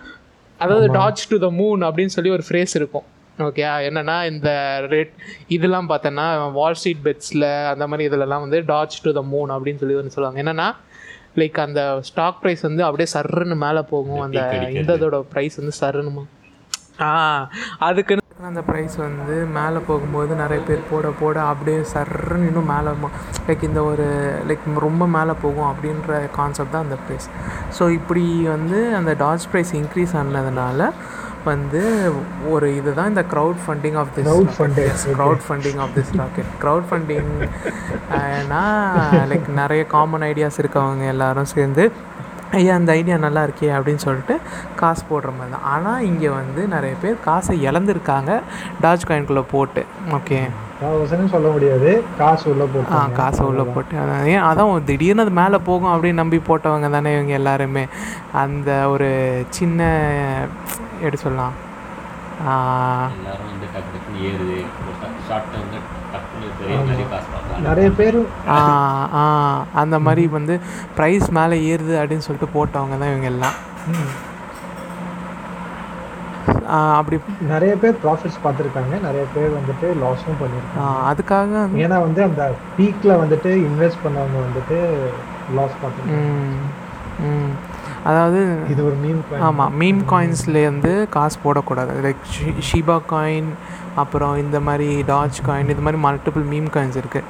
அதாவது டாஜ் டு த மூன் அப்படின்னு சொல்லி ஒரு ஃப்ரேஸ் இருக்கும். ஓகே என்னென்னா இந்த ரேட் இதெல்லாம் பார்த்தோன்னா வால் ஸ்ட்ரீட் பெட்ஸில் அந்த மாதிரி இதிலலாம் வந்து டாஜ் டு த மூன் அப்படின்னு சொல்லி ஒன்று சொல்லுவாங்க. என்னென்னா லைக் அந்த ஸ்டாக் ப்ரைஸ் வந்து அப்படியே சர்ன்னு மேலே போகும், அந்த இந்த இதோட ப்ரைஸ் வந்து சர்னுமா ஆ அதுக்குன்னு ஆனால் அந்த ப்ரைஸ் வந்து மேலே போகும்போது நிறைய பேர் போட போட அப்படியே சர்ன்னு இன்னும் மேலே லைக் இந்த ஒரு லைக் ரொம்ப மேலே போகும் அப்படின்ற கான்செப்ட் தான் அந்த ப்ரைஸ். ஸோ இப்படி வந்து அந்த டாஜ் ப்ரைஸ் இன்க்ரீஸ் ஆனதுனால வந்து ஒரு இதுதான் இந்த crowd funding of this crowd funding of this rocket. Crowd ஃபண்டிங்னா லைக் நிறைய காமன் ஐடியாஸ் இருக்கவங்க எல்லோரும் சேர்ந்து ஐயா அந்த ஐடியா நல்லா இருக்கே அப்படின்னு சொல்லிட்டு காசு போடுற மாதிரி தான். ஆனால் இங்கே வந்து நிறைய பேர் காசை இழந்திருக்காங்க டாஜ் காயின்குள்ளே போட்டு. ஓகே சொல்ல முடியாது காசு உள்ளே போட்டு ஆ காசு உள்ளே போட்டு அதான் ஏன் அதான் திடீர்னு அது மேலே போகும் அப்படின்னு நம்பி போட்டவங்க தானே இவங்க எல்லாருமே. அந்த ஒரு சின்ன எப்படி சொல்லலாம் நிறைய பேர் அந்த மாதிரி வந்து ப்ரைஸ் மேலே ஏறுது அப்படின்னு சொல்லிட்டு போட்டவங்க தான் இவங்க எல்லாம். அப்படி நிறைய பேர் ப்ராஃபிட்ஸ் பார்த்துருக்காங்க, நிறைய பேர் வந்துட்டு லாஸும் பண்ணியிருக்காங்க. அதுக்காக ஏன்னா வந்து அந்த பீக்கில் வந்துட்டு இன்வெஸ்ட் பண்ணவங்க வந்துட்டு லாஸ் பார்த்துருக்காங்க. அதாவது இது ஒரு மீம் காயின். ஆமாம், மீம் காயின்ஸ்லேருந்து காசு போடக்கூடாது. லைக் ஷி ஷிபா காயின் அப்புறம் இந்த மாதிரி டாஜ் காயின் இது மாதிரி மல்டிபிள் மீம் காயின்ஸ் இருக்குது.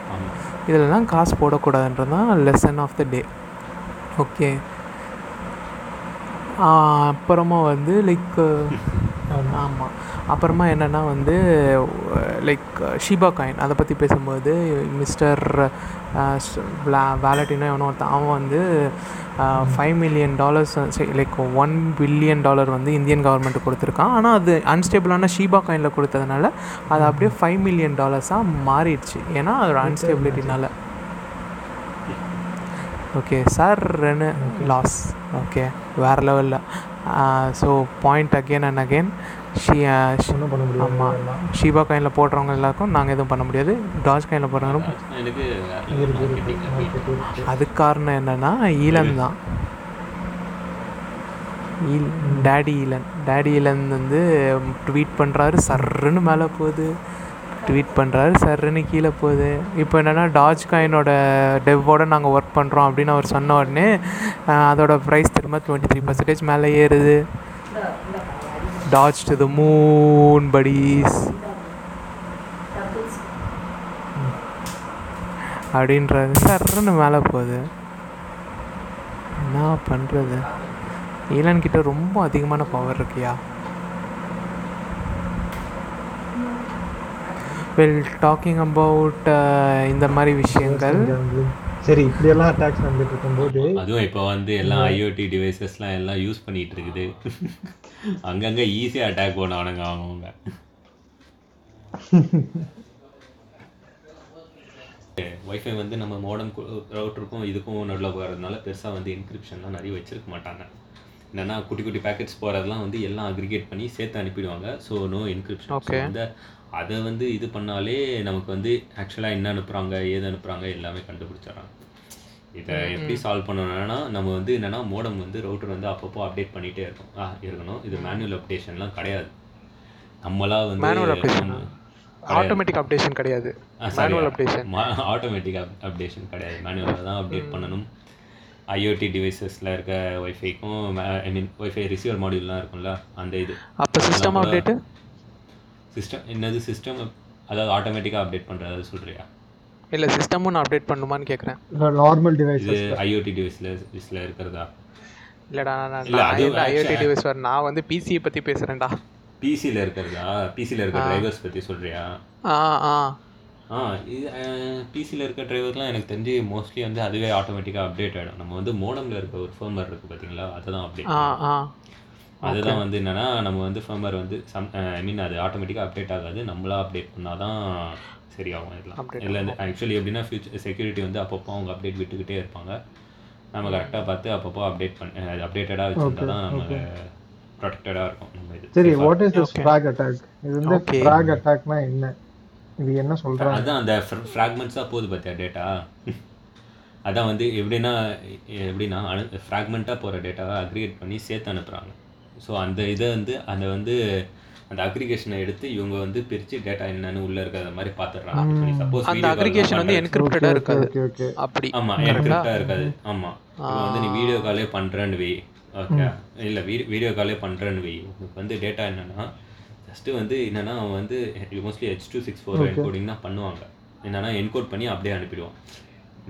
இதெல்லாம் காசு போடக்கூடாதுன்றது தான் lesson of the day. Okay, அப்புறமா வந்து லைக் ஆமாம் அப்புறமா என்னென்னா வந்து லைக் ஷிபா காயின் அதை பற்றி பேசும்போது மிஸ்டர் வேலட்டினோ எவனோ ஒருத்தான் அவன் வந்து five million dollars like one billion dollar வந்து இந்தியன் கவர்மெண்ட்டு கொடுத்துருக்கான். ஆனால் அது அன்ஸ்டேபிளான ஷீபா காயினில் கொடுத்ததுனால அது அப்படியே ஃபைவ் மில்லியன் டாலர்ஸாக மாறிடுச்சு. ஏன்னா அது ஒரு அன்ஸ்டேபிலிட்டினால. ஓகே சார் ரெண்டு லாஸ். ஓகே, வேறு லெவலில். So point again and again ஷியா ஒன்றும் பண்ண முடியாது. ஆமாம், ஷீபா காயினில் போடுறவங்க எல்லாருக்கும் நாங்கள் எதுவும் பண்ண முடியாது. டாஜ் காயினில் போடுறவங்களும் அதுக்கு காரணம் என்னென்னா ஈலன் தான். ஈல் டேடி ஈலன் டேடி ஈலன் வந்து ட்வீட் பண்ணுறாரு சர்ன்னு மேலே போகுது, ட்வீட் பண்ணுறாரு சர்ன்னு கீழே போகுது. இப்போ என்னென்னா டாஜ் காயினோட டெவோட நாங்கள் ஒர்க் பண்ணுறோம் அப்படின்னு அவர் சொன்ன உடனே அதோட ப்ரைஸ் திரும்ப டுவெண்ட்டி த்ரீ பர்சன்டேஜ் மேலே ஏறுது. டாஜ் டு த மூன் படிஸ் அப்படின்றது சர்ன்னு மேலே போகுது. என்ன பண்ணுறது, ஈலன் கிட்ட ரொம்ப அதிகமான பவர் இருக்குயா. வெல் டாக்கிங் அபவுட் இந்த மாதிரி விஷயங்கள். சரி, இப்படியெல்லாம் அட்டாக்ஸ் வந்துட்டு இருக்கும்போது அதுவும் இப்போ வந்து எல்லாம் ஐஓடி டிவைசஸ்லாம் எல்லாம் யூஸ் பண்ணிகிட்டு இருக்குது. அங்கங்கே ஈஸியாக அட்டாக் போனானுங்க அவங்க. வைஃபை வந்து நம்ம மோடம் ரவுட்டருக்கும் இதுக்கும் நடுவில் போகிறதுனால பெருசாக வந்து என்கிரிப்ஷன்லாம் நிறைய வச்சுருக்க மாட்டாங்க. என்னென்னா குட்டி குட்டி பேக்கெட்ஸ் போகிறதெல்லாம் வந்து எல்லாம் அக்ரிகேட் பண்ணி சேர்த்து அனுப்பிடுவாங்க. So no encryption. இந்த அதை வந்து இது பண்ணாலே நமக்கு வந்து ஆக்சுவலாக என்ன அனுப்புகிறாங்க ஏது அனுப்புகிறாங்க எல்லாமே கண்டுபிடிச்சிடறாங்க. இதை எப்படி சால்வ் பண்ணணும்னா நம்ம வந்து என்னென்னா மோடம் வந்து ரவுட்டர் வந்து அப்பப்போ அப்டேட் பண்ணிகிட்டே இருக்கும் ஆ இருக்கணும். இது மேனுவல் அப்டேஷன்லாம் கிடையாது. நம்மளாக வந்து மேனுவல் அப்டேஷன் ஆட்டோமேட்டிக் அப்டேஷன் கிடையாது. மேனுவல் அப்டேஷன் ஆட்டோமேட்டிக் அப்டேஷன் கிடையாது. மேனுவலாக தான் அப்டேட் பண்ணணும். ஐஓடி டிவைசஸில் இருக்க ஒய்ஃபைக்கும் ஐ மீன் ஒய்ஃபை ரிசீவர் மாடியூல்லாம் இருக்கும்ல அந்த இது அப்போ சிஸ்டம் அப்டேட்டு சிஸ்டம் என்னது சிஸ்டம் அதாவது ஆட்டோமேட்டிக்காக அப்டேட் பண்ணுறது அது சொல்கிறியா இல்லை சிஸ்டமும் நான் அப்டேட் பண்ணுமான்னு கேட்குறேன். நார்மல் டிவைஸ் ஐஓடி டிவைஸில் டிவைஸில் இருக்கிறதா இல்லைடா? இல்லை அது ஐஓடி டிவைஸ் வர நான் வந்து பிசியை பற்றி பேசுகிறேன்டா. பிசியில் இருக்கிறதா? பிசியில் இருக்கிற டிரைவர்ஸ் பற்றி சொல்கிறியா? ஆ ஆ ஆ இது பிசியில் இருக்க டிரைவர்லாம் எனக்கு தெரிஞ்சு மோஸ்ட்லி வந்து அதுவே ஆட்டோமேட்டிக்காக அப்டேட் ஆகிடும். நம்ம வந்து மோடமில் இருக்க ஒரு ஃபர்மர் இருக்குது பார்த்தீங்களா, அதை தான் அப்டேட். அதுதான் வந்து என்னென்னா நம்ம வந்து ஃபர்மர் வந்து சம் ஐ மீன் அது ஆட்டோமேட்டிக்காக அப்டேட் ஆகாது. நம்மளா அப்டேட் பண்ணால் தான் சரியாகும். இதெல்லாம் இல்லை இந்த ஆக்சுவலி எப்படின்னா ஃபியூச்சர் செக்யூரிட்டி வந்து அப்பப்போ அவங்க அப்டேட் விட்டுக்கிட்டே இருப்பாங்க. நம்ம கரெக்டாக பார்த்து அப்பப்போ அப்டேட் பண்ண அது அப்டேட்டடாக வச்சுருந்தா தான் நம்ம ப்ரொடெக்டடாக இருக்கும் நம்ம இது. சரி, what is this frag attack? இது வந்து ஃப்ராக் அட்டாக்னா என்ன? இது என்ன சொல்கிறாங்க? அதுதான் அந்த ஃப்ராக்மெண்ட்ஸாக போகுது பார்த்தியா டேட்டா. அதான் வந்து எப்படின்னா எப்படின்னா அனு ஃப்ராக்மெண்ட்டாக போகிற டேட்டாவை அக்ரிகேட் பண்ணி சேர்த்து அனுப்புகிறாங்க. ஸோ அந்த இதை வந்து அந்த வந்து அந்த அக்ரிகேஷனை எடுத்து இவங்க வந்து பிரித்து டேட்டா என்னன்னு உள்ளே இருக்கிற மாதிரி பார்த்துடுறாங்க. சப்போஸ் அந்த அக்ரிகேஷன் வந்து என்கிரிப்டடாக இருக்காது. அப்படி ஆமாம், என்கிரிப்டாக இருக்காது. ஆமாம், இப்போ வந்து நீ வீடியோ காலே பண்ணுறேன்னு வை. ஓகே, இல்லை வீ வீடியோ காலே பண்ணுறேன்னு வை. உங்களுக்கு வந்து டேட்டா என்னென்னா ஃபஸ்ட்டு வந்து என்னென்னா அவன் வந்து mostly H two six four encoding தான் பண்ணுவாங்க. என்னென்னா என்கோட் பண்ணி அப்படியே அனுப்பிடுவான்.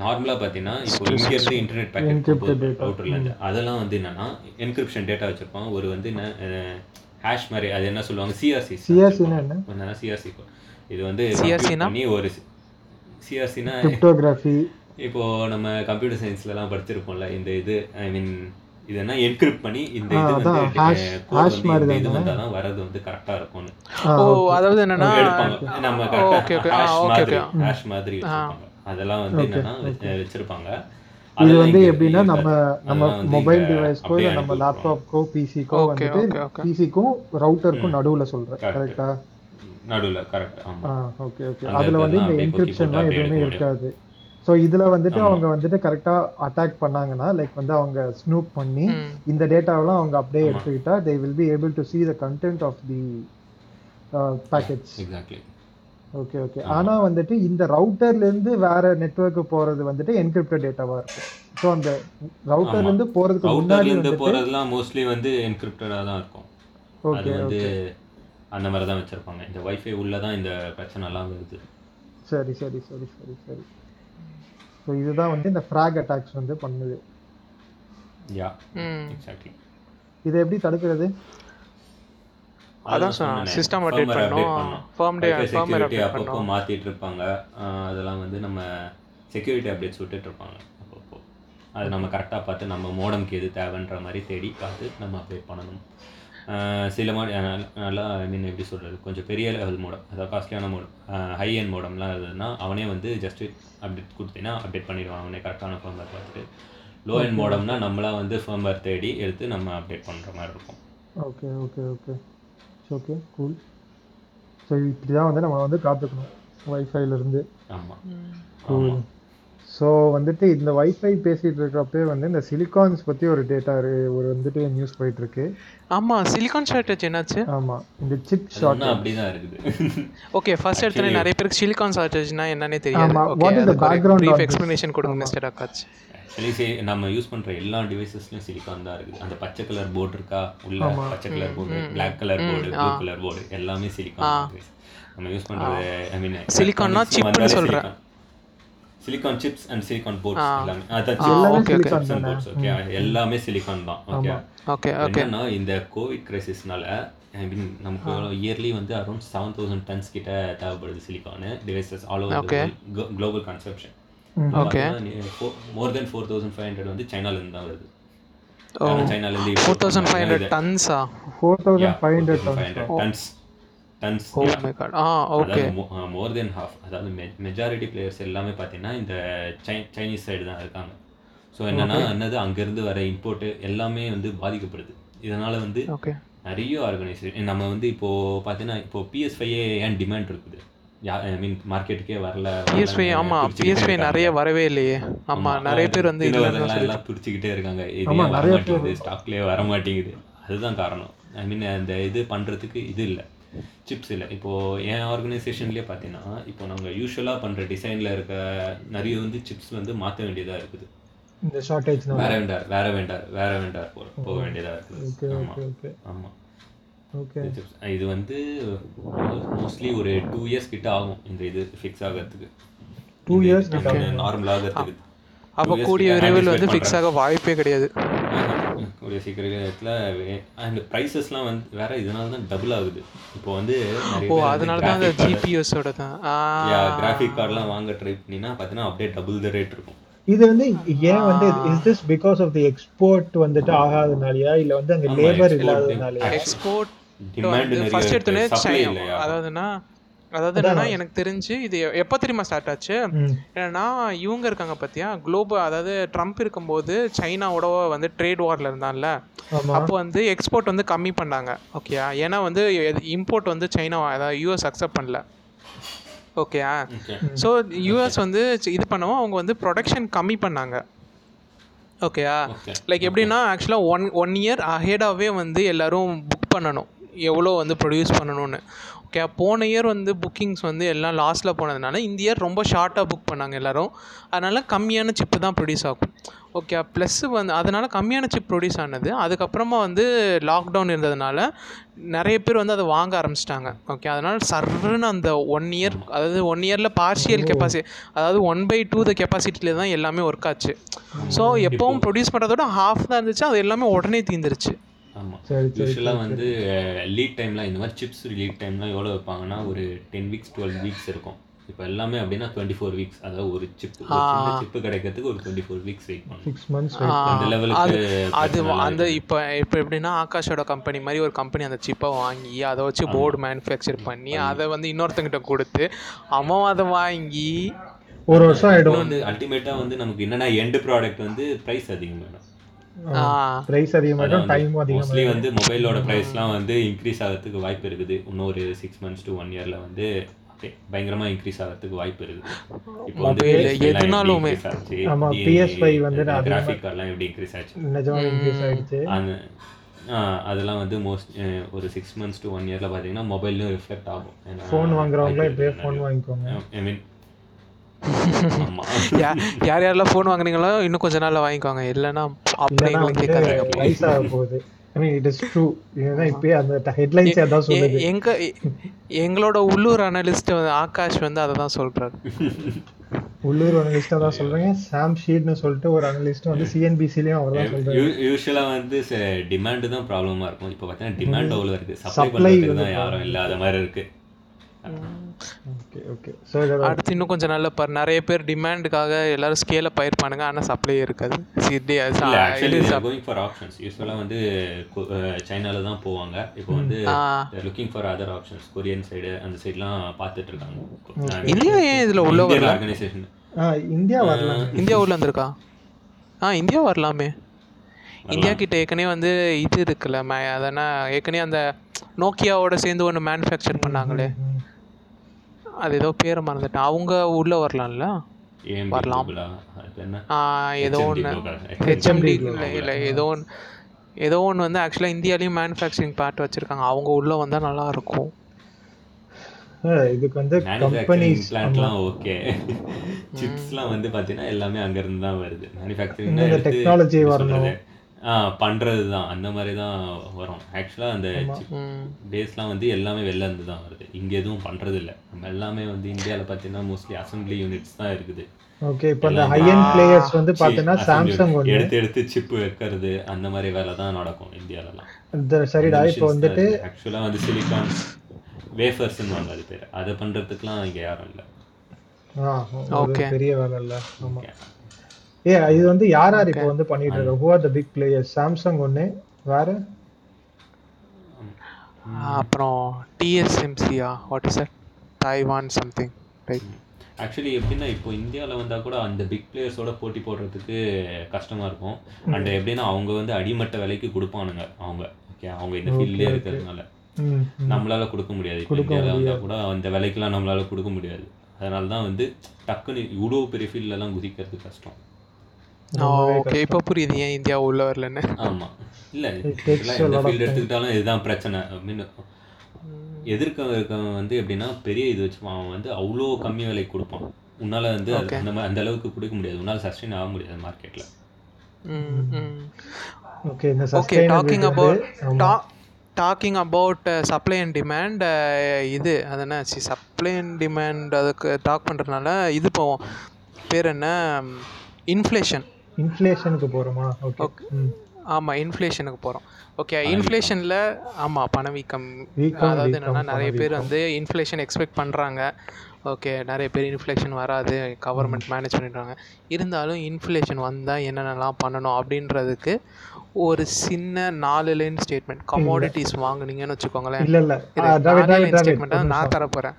நார்மலாக பார்த்தீங்கன்னா இப்போ இங்கே இருந்து இன்டர்நெட் பேக்கெட் அவுட்டர்லேருந்து அதெல்லாம் வந்து என்னென்னா என்கிரிப்ஷன் டேட்டா வச்சுருப்பான். ஒரு வந்து என்ன ஹேஷ் மாதிரி அது என்ன சொல்லுவாங்க சிஆர்சி சிஆர்சி என்னன்னா சிஆர்சி இது வந்து பண்ணி ஒரு சிஆர்சினா கிரிப்டோகிராஃபி. இப்போது நம்ம கம்ப்யூட்டர் சயின்ஸ்லலாம் படிச்சிருப்போம்ல இந்த இது ஐ மீன் இதனா என்கிரிப்ட் பண்ணி இந்த இது வந்து ஹாஷ் மாதிரி இது வந்தா தான் வரது வந்து கரெக்ட்டா இருக்கும். ஓ அதாவது என்னன்னா நம்ம ஓகே ஓகே ஓகே ஹாஷ் மாதிரி வச்சிருப்பாங்க. அதெல்லாம் வந்து என்னன்னா வச்சிருப்பாங்க. இது வந்து எப்படின்னா நம்ம நம்ம மொபைல் டிவைஸ்க்கோ இல்ல நம்ம லேப்டாப்க்கோ பிசிக்கோ வந்து பிசிக்கும் ரவுட்டருக்கும் நடுவுல சொல்றேன் கரெக்ட்டா நடுவுல கரெக்ட். ஆமா ஓகே ஓகே. அதுல வந்து இந்த என்கிரிப்ஷன்லாம் எதுவுமே இருக்காது. ஸோ இதில் வந்துட்டு அவங்க வந்துட்டு கரெக்டாக அட்டாக் பண்ணாங்கன்னா லைக் வந்து அவங்க ஸ்னூப் பண்ணி இந்த டேட்டாவெலாம் அவங்க அப்படியே எடுத்துக்கிட்டா they will be able to see the content of the packets. Okay okay. ஆனால் வந்துட்டு இந்த ரவுட்டர்லேருந்து வேறு நெட்வொர்க்கு போகிறது வந்துட்டு என்கிரிப்டட் டேட்டாவாக இருக்கும். ஸோ அந்த ரவுட்டர்லேருந்து போகிறதுக்கு முன்னாடி போகிறதுலாம் மோஸ்ட்லி வந்து என்கிரிப்டடாக தான் இருக்கும். Okay okay. அந்த மாதிரி தான் வச்சுருப்பாங்க. இந்த வைஃபை உள்ளே தான் இந்த பிரச்சனைலாம் வருது. சரி சரி சரி சரி சரி. ஸோ இதுதான் வந்து இந்த ஃப்ராக் அட்டாக்ஸ் வந்து பண்ணுது. Yeah exactly. இதை எப்படி தடுக்கிறது அதான் சொன்னா சிஸ்டம் அப்டேட் பண்ணனும். ஃபர்ம்வேர் ஃபர்ம்வேர் அப்டேட் அப்பப்போ மாத்திட்டு இருப்பாங்க. அதெல்லாம் வந்து நம்ம செக்யூரிட்டி அப்டேட்ஸ் விட்டுட்டு இருப்பாங்க அப்பப்போ. அது நம்ம கரெக்டாக பார்த்து நம்ம மோடம்க்கு எது தேவைன்ற மாதிரி தேடி பார்த்து நம்ம அப்டேட் பண்ணணும். சில மாதிரி நல்லா ஐ மீன் எப்படி சொல்கிறது கொஞ்சம் பெரிய லெவல் மோடம் அதாவது காஸ்ட்லியான மோடம் ஹை எண்ட் மோடம்லாம் இருந்ததுன்னா அவனே வந்து ஜஸ்ட்டு அப்டேட் கொடுத்தீங்கன்னா அப்டேட் பண்ணிடுவான் அவனே கரெக்டான ஃபர்ம்வேர் பார்த்துட்டு. லோ எண்ட் மோடம்னா நம்மளாம் வந்து ஃபர்ம்வேர் தேடி எடுத்து நம்ம அப்டேட் பண்ணுற மாதிரி இருக்கும். Okay okay okay okay cool. So இப்படி தான் வந்து நம்ம வந்து காத்துக்கணும் வைஃபைலேருந்து. ஆமாம் கூல். ஸோ வந்துட்டு இந்த வைஃபை பேசிகிட்டு இருக்கிறப்பே வந்து இந்த சிலிகான்ஸ் பற்றி ஒரு டேட்டா ஒரு வந்துட்டு நியூஸ் போயிட்டுருக்கு. ஆமாம் சிலிகான் ஷார்ட்டேஜ் என்னாச்சு? ஆமாம் இந்த சிப் ஷார்ட் அப்படி தான் இருக்குது. ஓகே ஃபர்ஸ்ட் எடுத்தோடனே நிறைய பேருக்கு சிலிகான் ஷார்ட்டேஜ்னா என்னன்னே தெரியாது. What is the background brief explanation கொடுங்க மிஸ்டர் ஆகாஷ். சரி நம்ம யூஸ் பண்ணுற எல்லா டிவைசஸ்லையும் சிலிகான் தான் இருக்குது. அந்த பச்சை கலர் போர்டு இருக்கா உள்ள பச்சை colour board black colour board blue colour board எல்லாமே சிலிகான் நம்ம யூஸ் பண்ணுறது. ஐ மீன் சிலிகான்னா சிப்னு சொல்றேன் silicon chips and silicon boards எல்லாமே அதான் ஓகே எல்லாமே சிலிகான் தான். Okay okay okay. ஏன்னா இந்த கோவிட் கிரைசிஸ்னால ஐ மீன் நமக்கு இயர்லி வந்து அரௌண்ட் செவன் தௌசண்ட் டன்ஸ் கிட்ட தேவைப்படுது silicon devices all over global consumption. Okay more then four thousand five hundred வந்து சைனாலேருந்து தான் வருது. சைனாலேருந்து ஃபோர் தௌசண்ட் ஃபைவ் ஹண்ட்ரட் டன்ஸா four thousand five hundred tons tons. oh yeah. my god ah okay more, more than half adha majority players ellame pathina inda chinese side da irukanga. so enna anadhu anga irundhu vara import ellame vandu baadikapadudhu. idanal vandu nariya organization nama vandu ipo pathina ipo P S five ye en demand irukudhu i mean market ke varala P S five ama P S five nariya varave illaye ama nariya per vandu idhalla purichikite irukanga idha nariya per stock le varamatingidhu adhaan kaaranam i mean and idu pandradhukku idu illa chips இல்லை. இப்போது என் ஆர்கனைசேஷன்லேயே பார்த்தீங்கன்னா இப்போ நாங்கள் யூஸ்வலாக பண்ணுற டிசைனில் இருக்க நிறைய வந்து சிப்ஸ் வந்து மாற்ற வேண்டியதாக இருக்குது. இந்த ஷார்ட்டேஜ் வேறு வேண்டார் வேறு வேண்டார் வேறு வேண்டார் போகிற போக வேண்டியதாக இருக்குது. ஆமாம் ஆமாம் ஓகே. சிப்ஸ் இது வந்து மோஸ்ட்லி ஒரு டூ இயர்ஸ் கிட்ட ஆகும் இந்த இது ஃபிக்ஸ் ஆகிறதுக்கு. டூ இயர்ஸ் நார்மலாக இருக்குது. அப்போ கூடிய விரைவில் வந்து ஃபிக்ஸ் ஆக வாய்ப்பே கிடையாது. ஒரு சீக்கிரத்தில் அந்த ப்ரைஸஸ்லாம் வந்து வேறு இதனால தான் டபுள் ஆகுது. இப்போ வந்து ஓ அதனால தான் அந்த ஜிபிஎஸோட தான் கிராஃபிக் கார்டெலாம் வாங்க ட்ரை பண்ணினா பார்த்தீங்கன்னா அப்படியே டபுள் த ரேட் இருக்கும். இது வந்து ஏன் வந்து is this because of the export வந்துட்டு ஆகாதனாலயா இல்லை வந்து அங்கே லேபர் இல்லாதனாலயா? எக்ஸ்போர்ட் டிமாண்ட் ஃபர்ஸ்ட் எடுத்தோடனே சைனா அதாவதுன்னா அதாவது என்னன்னா எனக்கு தெரிஞ்சு இது எப்போ தெரியுமா ஸ்டார்ட் ஆச்சு என்னன்னா இவங்க இருக்காங்க பார்த்தியா குளோபல் அதாவது ட்ரம்ப் இருக்கும்போது சைனாவோட வந்து ட்ரேட் வாரில் இருந்தான்ல அப்போ வந்து எக்ஸ்போர்ட் வந்து கம்மி பண்ணாங்க. ஓகே ஏன்னா வந்து இம்போர்ட் வந்து சைனா அதாவது யூஎஸ் அக்செப்ட் பண்ணல. ஓகே ஸோ யூஎஸ் வந்து இது பண்ணவும் அவங்க வந்து ப்ரொடக்ஷன் கம்மி பண்ணாங்க. ஓகே லைக் எப்படின்னா ஆக்சுவலாக ஒன் ஒன் இயர் அஹேடாகவே வந்து எல்லோரும் புக் பண்ணணும் எவ்வளோ வந்து ப்ரொடியூஸ் பண்ணணும்னு. ஓகே, போன இயர் வந்து புக்கிங்ஸ் வந்து எல்லாம் லாஸ்ட்டில் போனதுனால இந்த இயர் ரொம்ப ஷார்ட்டாக புக் பண்ணாங்க எல்லோரும். அதனால் கம்மியான சிப்பு தான் ப்ரொடியூஸ் ஆகும். ஓகே, ப்ளஸ்ஸு வந்து அதனால் கம்மியான சிப் ப்ரொடியூஸ் ஆனது. அதுக்கப்புறமா வந்து லாக்டவுன் இருந்ததுனால நிறைய பேர் வந்து அதை வாங்க ஆரம்பிச்சிட்டாங்க. ஓகே, அதனால் சர்ன்னு அந்த ஒன் இயர் அதாவது ஒன் இயரில் பார்ஷியல் கெப்பாசிட்டி அதாவது ஒன் பை டூ த கெப்பாசிட்டியில் தான் எல்லாமே ஒர்க் ஆச்சு. ஸோ எப்போவும் ப்ரொடியூஸ் பண்ணுறதோட ஹாஃப் தான் இருந்துச்சு, அது எல்லாமே உடனே தீர்ந்துருச்சு. ஆமாம், யூஸ்வலாக வந்து லீட் டைம்லாம் இந்த மாதிரி சிப்ஸ் லீட் டைம்லாம் எவ்வளோ வைப்பாங்கன்னா ஒரு டென் வீக்ஸ் டுவெல் வீக்ஸ் இருக்கும். இப்போ எல்லாமே அப்படின்னா டுவெண்ட்டி ஃபோர் வீக்ஸ், அதாவது ஒரு சிப் சிப்பு கிடைக்கிறதுக்கு ஒரு டுவெண்ட்டி ஃபோர் வீக்ஸ் வெயிட் பண்ணும், சிக்ஸ் மந்த்ஸ் அந்த லெவலுக்கு. அது அந்த இப்போ இப்போ எப்படின்னா ஆகாஷோட கம்பெனி மாதிரி ஒரு கம்பெனி அந்த சிப்பை வாங்கி அதை வச்சு போர்டு மேனுஃபேக்சர் பண்ணி அதை வந்து இன்னொருத்தங்கிட்ட கொடுத்து அவன் அதை வாங்கி ஒரு வருஷம் ஆகிடும். வந்து அல்டிமேட்டாக வந்து நமக்கு என்னென்னா எண்டு ப்ராடக்ட் வந்து ப்ரைஸ் அதிகமாகிடும். பிரைஸ் அதிகமாகிடும், டைம் அதிகமாக வந்து மொபைலோட ப்ரைஸ்லாம் வந்து இன்க்ரீஸ் ஆகிறதுக்கு வாய்ப்பு இருக்குது. இன்னும் ஒரு சிக்ஸ் மந்த்ஸ் டு ஒன் இயரில் வந்து பயங்கரமா இன்க்ரீஸ் ஆகிறதுக்கு வாய்ப்பு இருக்குது. இப்போ வந்து எதுனாலுமே நம்ம P S five வந்து கிராஃபிக் கார்ட்லாம் எப்படி இன்க்ரீஸ் ஆச்சு, நிஜமா இன்க்ரீஸ் ஆயிடுச்சு. அதெல்லாம் வந்து மோஸ்ட் ஒரு சிக்ஸ் மந்த்ஸ் டு ஒன் இயர்ல பாத்தீங்கன்னா மொபைல்லையும் ரிஃப்ளெக்ட் ஆகும். ஃபோன் வாங்குறவங்களே இப்பவே ஃபோன் வாங்கிக்கோங்க. ஐ மீன் யார் யாரெல்லாம் ஃபோன் வாங்குறீங்களோ இன்னும் கொஞ்ச நாள்ல வாங்கிக்கோங்க, இல்லைன்னா அப்படியே உங்களுக்கு கேட்காதீங்க, ப்ரைஸ் ஆக போகுது. I mean, it is true. எங்களோட உள்ளூர் அனலிஸ்ட் ஆகாஷ் வந்து அதை தான் சொல்றாரு. உள்ளூர் அனலிஸ்ட் தான் சொல்றீங்க, சாம் ஷீட்னு சொல்லிட்டு ஒரு அனலிஸ்ட் வந்து C N B C லயும் அவர் தான் சொல்றாரு. யூசுவலா வந்து டிமாண்ட் தான் ப்ராப்ளமா இருக்கும். இப்போ பார்த்தா டிமாண்ட் அவ்வளவு இருக்கு, சப்ளை தான் யாரும் இல்ல, அத மாதிரி இருக்கு. ஓகே ஓகே, சோ அடுத்து இன்னும் கொஞ்சம் நல்ல பார் நிறைய பேர் டிமாண்டுக்காக எல்லாரும் ஸ்கேல பயிர் பண்ணுங்க, ஆனா சப்ளை இருக்காது. Actually is going for options. யூஸ்வலா வந்து சைனால தான் போவாங்க. இப்போ வந்து looking for other options Korean side அந்த சைடுலாம் பார்த்துட்டு இருக்காங்க. இந்தியா ஏன் இதுல உள்ள ஒரு ஆர்கனைசேஷன் இந்தியா வரலாம், இந்தியா உள்ள வந்திருக்கா? ஆ, இந்தியா வரலாமே. இந்தியா கிட்ட ஏற்கனவே வந்து இது இருக்குல்ல, அதனா ஏற்கனவே அந்த நோக்கியாவோட சேர்ந்து ஒன்று மேனுஃபேக்சர் பண்ணாங்களே, அது ஏதோ பேரை மறந்துட்டேன். அவங்க உள்ளே வரலாம்ல, வரலாம் ஏதோ ஒன்று H M D இல்லை இல்லை ஏதோ ஒன்று ஏதோ ஒன்று வந்து ஆக்சுவலாக இந்தியாவிலையும் மேனுஃபேக்சரிங் பார்ட் வச்சுருக்காங்க, அவங்க உள்ளே வந்தால் நல்லாயிருக்கும். இதுக்கு வந்து கம்பெனிஸ் பிளான்ட்லாம் ஓகே, சிப்ஸ்லாம் வந்து பார்த்தீங்கன்னா எல்லாமே அங்கேருந்து தான் வருது. மேனுஃபேக்சரிங் டெக்னாலஜி வரணும் ஆ பண்ணுறது தான் அந்த மாதிரி தான் வரும். ஆக்சுவலாக அந்த பேஸ்லாம் வந்து எல்லாமே வெளில இருந்து தான் வருது, இங்கே எதுவும் பண்ணுறது இல்லை. நம்ம எல்லாமே வந்து இந்தியாவில் பார்த்தீங்கன்னா மோஸ்ட்லி அசம்பிளி யூனிட்ஸ் தான் இருக்குது. ஓகே, இப்போ அந்த ஹை எண்ட் பிளேயர்ஸ் வந்து பார்த்தீங்கன்னா சாம்சங் எடுத்து எடுத்து சிப்பு வைக்கிறது அந்த மாதிரி வேலை தான் நடக்கும் இந்தியாவிலலாம். சரிடா, இப்போ வந்துட்டு ஆக்சுவலாக வந்து சிலிக்கான் வேஃபர்ஸ்ன்னு வாங்க அது பேர், அதை பண்ணுறதுக்குலாம் இங்கே யாரும் இல்லை. ஆ ஓகே, பெரிய வேலை இல்லை. ஆமாம், ஏ இது வந்து யார் யார் இப்போ வந்து பண்ணிட்டு இருக்காங்க? Who are the big players? Samsung ஒண்ணே, வேற அப்புறம் T S M C ah what is it Taiwan something right. Actually எப்படின்னா இப்போ இந்தியாவில் வந்தால் கூட அந்த பிக் பிளேயர்ஸோட போட்டி போடுறதுக்கு கஷ்டமாக இருக்கும். அண்ட் எப்படின்னா அவங்க வந்து அடிமட்ட விலைக்கு கொடுப்பானுங்க அவங்க. ஓகே, அவங்க இந்த ஃபீல்ட்லேயே இருக்கிறதுனால நம்மளால கொடுக்க முடியாது. இப்போ இந்தியாவில் வந்தால் கூட அந்த விலைக்கெல்லாம் நம்மளால கொடுக்க முடியாது. அதனால தான் வந்து டக்குன்னு இவ்வளோ பெரிய ஃபீல்ட்லலாம் குதிக்கிறது கஷ்டம். ஓகே, இப்போ புரியுது ஏன் இந்தியா உள்ள வரலன்னு. ஆமாம், இல்லை ஃபீல்டு எடுத்துக்கிட்டாலும் இதுதான் பிரச்சனை அப்படின்னு எதிர்க்க இருக்கவன் வந்து எப்படின்னா பெரிய இது வச்சுப்பான். அவன் வந்து அவ்வளோ கம்மி விலைக்கு கொடுப்பான், உன்னால் வந்து அது அந்த மாதிரி அந்த அளவுக்கு கொடுக்க முடியாது, உன்னால் சஸ்டெயின் ஆக முடியாது மார்க்கெட்டில். Okay okay, talking about talking about supply and demand இது அதனா சி சப்ளை அண்ட் டிமாண்ட் அதுக்கு டாக் பண்ணுறதுனால இது போவோம். பேர் என்ன இன்ஃப்ளேஷன் இன்ஃப்ளேஷனுக்கு போகிறோமா? ஓகே, ஆமாம் இன்ஃப்ளேஷனுக்கு போகிறோம். ஓகே, இன்ஃப்ளேஷனில் ஆமாம் பணவீக்கம். அதாவது என்னென்னா நிறைய பேர் வந்து இன்ஃப்ளேஷன் எக்ஸ்பெக்ட் பண்ணுறாங்க. ஓகே, நிறைய பேர் இன்ஃப்ளேஷன் வராது, கவர்மெண்ட் மேனேஜ் பண்ணிடுறாங்க. இருந்தாலும் இன்ஃப்ளேஷன் வந்தால் என்னென்னலாம் பண்ணணும் அப்படின்றதுக்கு ஒரு சின்ன நாலு லைன் ஸ்டேட்மெண்ட். கமோடிட்டிஸ் வாங்குனீங்கன்னு வச்சுக்கோங்களேன். இல்லை இல்லை ஸ்டேட்மெண்ட்டாக நான் தரப்போகிறேன்.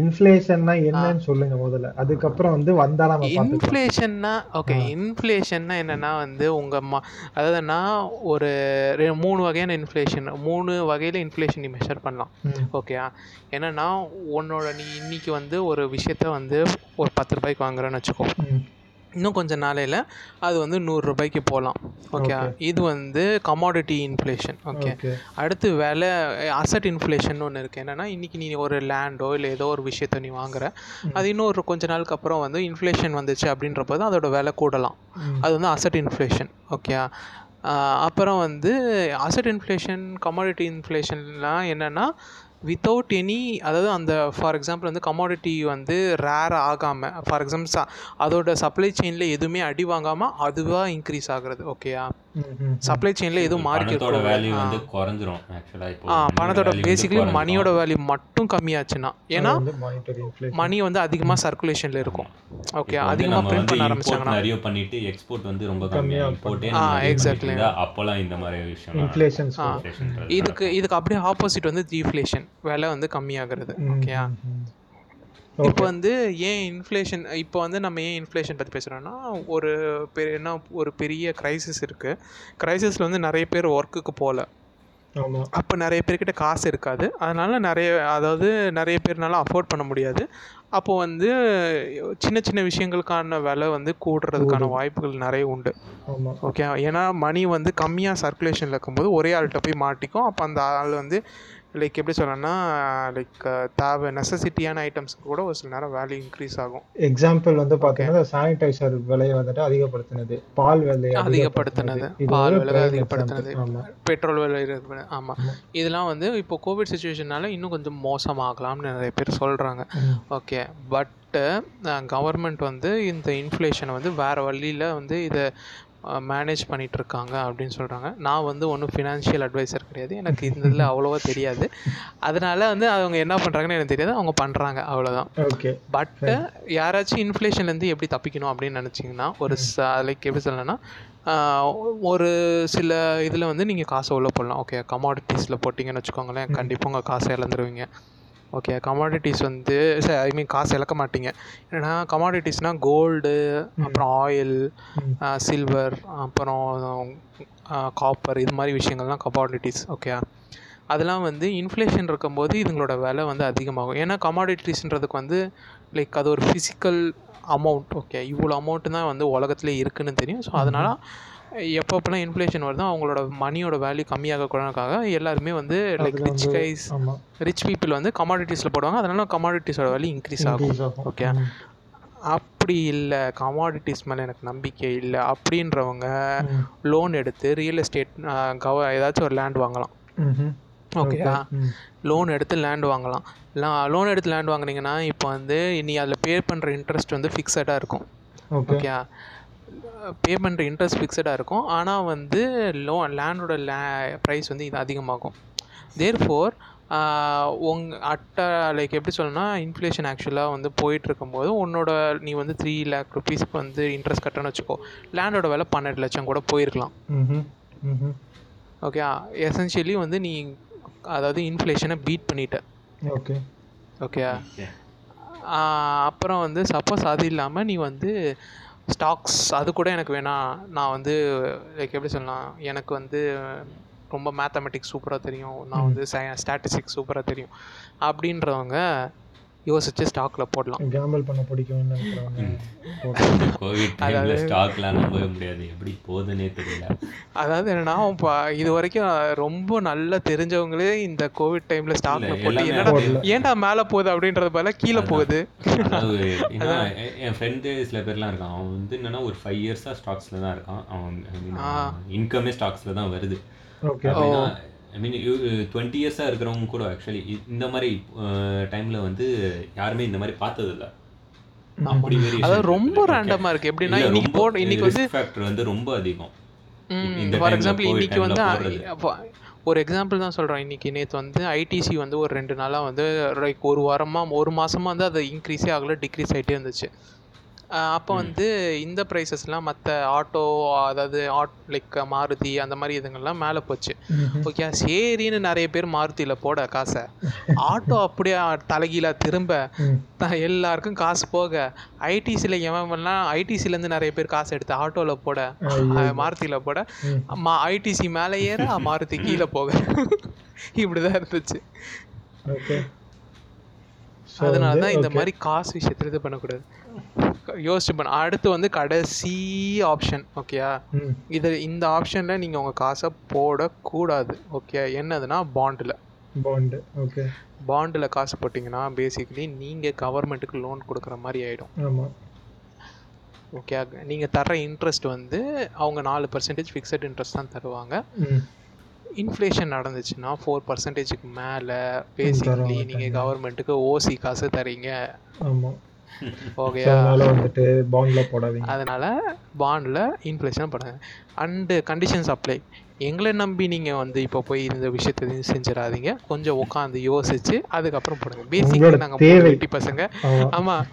இன்ஃப்ளேஷன்னா என்னன்னு சொல்லுங்க முதல்ல, அதுக்கப்புறம் வந்து வந்தாலும் இன்ஃப்ளேஷன்னா. ஓகே, இன்ஃப்ளேஷன்னா என்னன்னா வந்து உங்க அதாவதுன்னா ஒரு மூணு வகையான இன்ஃப்ளேஷன் மூணு வகையில இன்ஃப்ளேஷன் நீ மெஷர் பண்ணலாம். ஓகே, என்னன்னா உன்னோட நீ இன்னைக்கு வந்து ஒரு விஷயத்த வந்து ஒரு பத்து ரூபாய்க்கு வாங்குறன்னு வச்சுக்கோ. இன்னும் கொஞ்சம் நாளையில் அது வந்து நூறுரூபாய்க்கு போகலாம். ஓகே, இது வந்து கமாடிட்டி இன்ஃப்ளேஷன். ஓகே, அடுத்து விலை அசட் இன்ஃப்ளேஷன் ஒன்று இருக்குது. என்னென்னா இன்றைக்கி நீ ஒரு லேண்டோ இல்லை ஏதோ ஒரு விஷயத்தை நீ வாங்குகிற, அது இன்னும் ஒரு கொஞ்ச நாளுக்கு அப்புறம் வந்து இன்ஃப்ளேஷன் வந்துச்சு அப்படின்றப்போ தான் அதோட விலை கூடலாம். அது வந்து அசட் இன்ஃப்ளேஷன். ஓகே, அப்புறம் வந்து அசட் இன்ஃப்ளேஷன் கமாடிட்டி இன்ஃப்ளேஷன்லாம் என்னென்னா வித்தவுட் எனி, அதாவது அந்த ஃபார் எக்ஸாம்பிள் வந்து கமாடிட்டி வந்து ரேர் ஆகாமல், ஃபார் எக்ஸாம்பிள் ச அதோட சப்ளை செயினில் எதுவுமே அடி வாங்காமல் அதுவாக இன்க்ரீஸ் ஆகுறது. ஓகேயா, சப்ளை செயினில் எதுவும் மார்க்கெட் குறைஞ்சிரும். ஆ, பணத்தோட பேசிக்கலி மணியோட வேல்யூ மட்டும் கம்மியாச்சுன்னா, ஏன்னா மணி வந்து அதிகமாக சர்க்குலேஷனில் இருக்கும். ஓகே, அதிகமாக பிரிண்ட் பண்ண ஆரம்பிச்சாங்கன்னா நிறைய பண்ணிட்டு எக்ஸ்போர்ட் வந்து ரொம்ப கம்மியாக இம்போர்ட். ஆ, எக்ஸாக்ட்லி. அப்போலாம் இந்த மாதிரி விஷயம் இன்ஃப்ளேஷன். இதுக்கு இதுக்கு அப்படியே ஆப்போசிட் வந்து டிஃப்ளேஷன், விலை வந்து கம்மியாகிறது. ஓகேயா, இப்போ வந்து ஏன் இன்ஃப்ளேஷன், இப்போ வந்து நம்ம ஏன் இன்ஃப்ளேஷன் பற்றி பேசுகிறோன்னா, ஒரு பெரிய என்ன ஒரு பெரிய க்ரைசிஸ் இருக்குது. க்ரைசிஸில் வந்து நிறைய பேர் ஒர்க்குக்கு போகல, அப்போ நிறைய பேர்கிட்ட காசு இருக்காது. அதனால் நிறைய, அதாவது நிறைய பேர்னால அஃபோர்ட் பண்ண முடியாது. அப்போது வந்து சின்ன சின்ன விஷயங்களுக்கான விலை வந்து கூடுறதுக்கான வாய்ப்புகள் நிறைய உண்டு. ஓகே, ஏன்னா மணி வந்து கம்மியாக சர்க்குலேஷனில் இருக்கும்போது ஒரே ஆள்கிட்ட போய் மாட்டிக்கும். அப்போ அந்த ஆள் வந்து லைக் எப்படி சொல்லணும்னா, லைக் தேவை நெசசிட்டியான ஐட்டம்ஸ்க்கு கூட ஒரு சில நேரம் வேல்யூ இன்க்ரீஸ் ஆகும். எக்ஸாம்பிள் வந்து பார்த்தீங்கன்னா சானிடைசர் விலையை வந்துட்டு அதிகப்படுத்தினது, பால் விலையை அதிகப்படுத்தினது, பால் விலை அதிகப்படுத்தினது, பெட்ரோல் விலை. ஆமாம், இதெல்லாம் வந்து இப்போ கோவிட் சுச்சுவேஷனால இன்னும் கொஞ்சம் மோசமாகலாம்னு நிறைய பேர் சொல்கிறாங்க. ஓகே, பட்டு கவர்மெண்ட் வந்து இந்த இன்ஃப்ளேஷனை வந்து வேறு வழியில் வந்து இதை மேனேஜ் பண்ணிகிட்ருக்காங்க அப்படின்னு சொல்கிறாங்க. நான் வந்து ஒன்றும் ஃபினான்ஷியல் அட்வைசர் கிடையாது, எனக்கு இந்த இதில் அவ்வளோவா தெரியாது. அதனால் வந்து அவங்க என்ன பண்ணுறாங்கன்னு எனக்கு தெரியாது, அவங்க பண்ணுறாங்க அவ்வளோதான். ஓகே, பட்டு யாராச்சும் இன்ஃப்ளேஷன்லேருந்து எப்படி தப்பிக்கணும் அப்படின்னு நினச்சிங்கன்னா, ஒரு லைக் எப்படி சொல்லணும்னா, ஒரு சில இதில் வந்து நீங்கள் காசை உள்ள போடலாம். ஓகே, கமாடிட்டிஸில் போட்டிங்கன்னு வச்சுக்கோங்களேன், கண்டிப்பாக உங்கள் காசை இழந்துருவீங்க. ஓகே, கமாடிட்டிஸ் வந்து ஐ மீன் காசு இழக்க மாட்டிங்க. ஏன்னா கமாடிட்டிஸ்னால் கோல்டு, அப்புறம் ஆயில், சில்வர், அப்புறம் காப்பர், இது மாதிரி விஷயங்கள்லாம் கமாடிட்டிஸ். ஓகே, அதெல்லாம் வந்து இன்ஃப்ளேஷன் இருக்கும்போது இதுங்களோட விலை வந்து அதிகமாகும். ஏன்னா கமாடிட்டிஸ்ன்றதுக்கு வந்து லைக் அது ஒரு ஃபிசிக்கல் அமௌண்ட். ஓகே, இவ்வளோ அமௌண்ட்டு தான் வந்து உலகத்துலேயே இருக்குதுன்னு தெரியும். ஸோ அதனால் எப்பப்பெல்லாம் இன்ஃப்ளேஷன் வருதோ அவங்களோட மணியோட வேல்யூ கம்மியாக கூடக்காக எல்லாருமே வந்து like rich guys, rich people வந்து கமாடிட்டிஸில் போடுவாங்க. அதனால கமாடிட்டிஸோட வேல்யூ இன்க்ரீஸ் ஆகும். ஓகே, அப்படி இல்லை, கமாடிட்டிஸ் மேலே எனக்கு நம்பிக்கை இல்லை அப்படின்றவங்க லோன் எடுத்து ரியல் எஸ்டேட் கவ ஏதாச்சும் ஒரு லேண்ட் வாங்கலாம். ஓகேயா, லோன் எடுத்து லேண்ட் வாங்கலாம். லோன் எடுத்து லேண்ட் வாங்கினீங்கன்னா இப்போ வந்து நீ அதில் பே பண்ணுற இன்ட்ரெஸ்ட் வந்து ஃபிக்ஸடாக இருக்கும். ஓகே, பே பண்ணுற இன்ட்ரெஸ்ட் ஃபிக்ஸடாக இருக்கும். ஆனால் வந்து லோ லேண்டோட லே ப்ரைஸ் வந்து இது அதிகமாகும். தேர்ஃபோர் உங் அட்ட லைக் எப்படி சொல்லணும்னா, இன்ஃப்ளேஷன் ஆக்சுவலாக வந்து போயிட்டுருக்கும்போது உன்னோட நீ வந்து த்ரீ லேக் ருபீஸ்க்கு வந்து இன்ட்ரெஸ்ட் கட்டணும்னு வச்சுக்கோ, லேண்டோட விலை பன்னெண்டு லட்சம் கூட போயிருக்கலாம். ஓகே, எசென்ஷியலி வந்து நீ அதாவது இன்ஃப்ளேஷனை பீட் பண்ணிட்ட. ஓகே, ஓகே, அப்புறம் வந்து சப்போஸ் அது இல்லாமல் நீ வந்து ஸ்டாக்ஸ் அது கூட எனக்கு வேணாம், நான் வந்து லைக் எப்படி சொல்லலாம், எனக்கு வந்து ரொம்ப மேத்தமெட்டிக்ஸ் சூப்பராக தெரியும், நான் வந்து ச ஸ்டாட்டிஸ்டிக்ஸ் சூப்பராக தெரியும் அப்படின்றவங்க யோசிச்சு ஸ்டாக்ல போடலாம். கேம்பிள் பண்ண பிடிக்கும். கோவிட் டைம்ல ஸ்டாக்லாம் நம்ப முடியாது, எப்படி போகுதுன்னே தெரியல. அதாவது என்னன்னா இது வரைக்கும் ரொம்ப நல்லா தெரிஞ்சவங்களே இந்த கோவிட் டைம்ல ஸ்டாக்ல போட்டு என்னடா ஏன்டா மேலே போகுது அப்படின்றது பதில கீழே போகுது. என் ஃப்ரெண்டு சில பேர்லாம் இருக்கான், அவன் வந்து என்னன்னா ஒரு ஃபைவ் இயர்ஸா ஸ்டாக்ஸ்ல தான் இருக்கான். அவன் இன்கமே ஸ்டாக்ஸ்ல தான் வருது. ஐ மீன் டுவெண்ட்டி இயர்ஸாக இருக்கிறவங்க கூட ஆக்சுவலி இந்த மாதிரி டைமில் வந்து யாருமே இந்த மாதிரி பார்த்ததில்ல. அப்படி அதாவது ரொம்ப ரேண்டமாக இருக்குது. எப்படின்னா இன்னைக்கு போட இன்னைக்கு வந்து ஃபேக்டர் வந்து ரொம்ப அதிகம். ஃபார் எக்ஸாம்பிள் இன்னைக்கு வந்து ஒரு எக்ஸாம்பிள் தான் சொல்கிறேன். இன்றைக்கி நேற்று வந்து ஐடிசி வந்து ஒரு ரெண்டு நாளாக வந்து ஒரு வாரமாக ஒரு மாதமாக வந்து அது இன்க்ரீஸே ஆகலை, டிக்ரீஸ் ஆகிட்டே இருந்துச்சு. அப்போ வந்து இந்த ப்ரைஸஸ்லாம் மற்ற ஆட்டோ, அதாவது ஆட் லைக் மாருதி அந்த மாதிரி இதுங்கள்லாம் மேலே போச்சு. ஓகே, சரின்னு நிறைய பேர் மாருதியில் போட காசை, ஆட்டோ அப்படியே தலைகீழ திரும்ப எல்லாருக்கும் காசு போக, ஐடிசியில் எவன்லாம் ஐடிசிலேருந்து நிறைய பேர் காசு எடுத்து ஆட்டோவில் போட, மாருதியில் போட, மா ஐடிசி மேலே ஏற, மாருதி கீழே போக, இப்படி தான் இருந்துச்சு. அதனால தான் இந்த மாதிரி காசு விஷயத்தில் இது பண்ணக்கூடாது. யோசிச்சுப்பேன். அடுத்து வந்து கடைசி ஆப்ஷன் ஓகேயா, இது இந்த ஆப்ஷனில் நீங்கள் உங்கள் காசை போடக்கூடாது ஓகே. என்னதுன்னா பாண்டில் பாண்டு ஓகே, பாண்டில் காசு போட்டிங்கன்னா பேசிக்கலி நீங்கள் கவர்மெண்ட்டுக்கு லோன் கொடுக்குற மாதிரி ஆகிடும். ஆமாம் ஓகே. நீங்கள் தர இன்ட்ரெஸ்ட் வந்து அவங்க நாலு பர்சன்டேஜ் ஃபிக்ஸட் இன்ட்ரெஸ்ட் தான் தருவாங்க. இன்ஃப்ளேஷன் நடந்துச்சுன்னா ஃபோர் பர்சன்டேஜுக்கு மேலே பேசிக்கலி நீங்கள் கவர்மெண்ட்டுக்கு ஓசி காசு தரீங்க. ஆமாம் ஓகேயா, வந்துட்டு பாண்டில் போடாதீங்க. அதனால் பாண்டில் இன்ஃப்ளேஷன் போடாது. And conditions apply. எங்களை நம்பி நீங்கள் வந்து இப்போ போய் இந்த விஷயத்த செஞ்சிடாதீங்க, கொஞ்சம் உட்காந்து யோசிச்சு அதுக்கப்புறம் போடுங்க. பேசிக்காக நாங்கள் மூணு வெட்டி பசங்க, ஆமாம்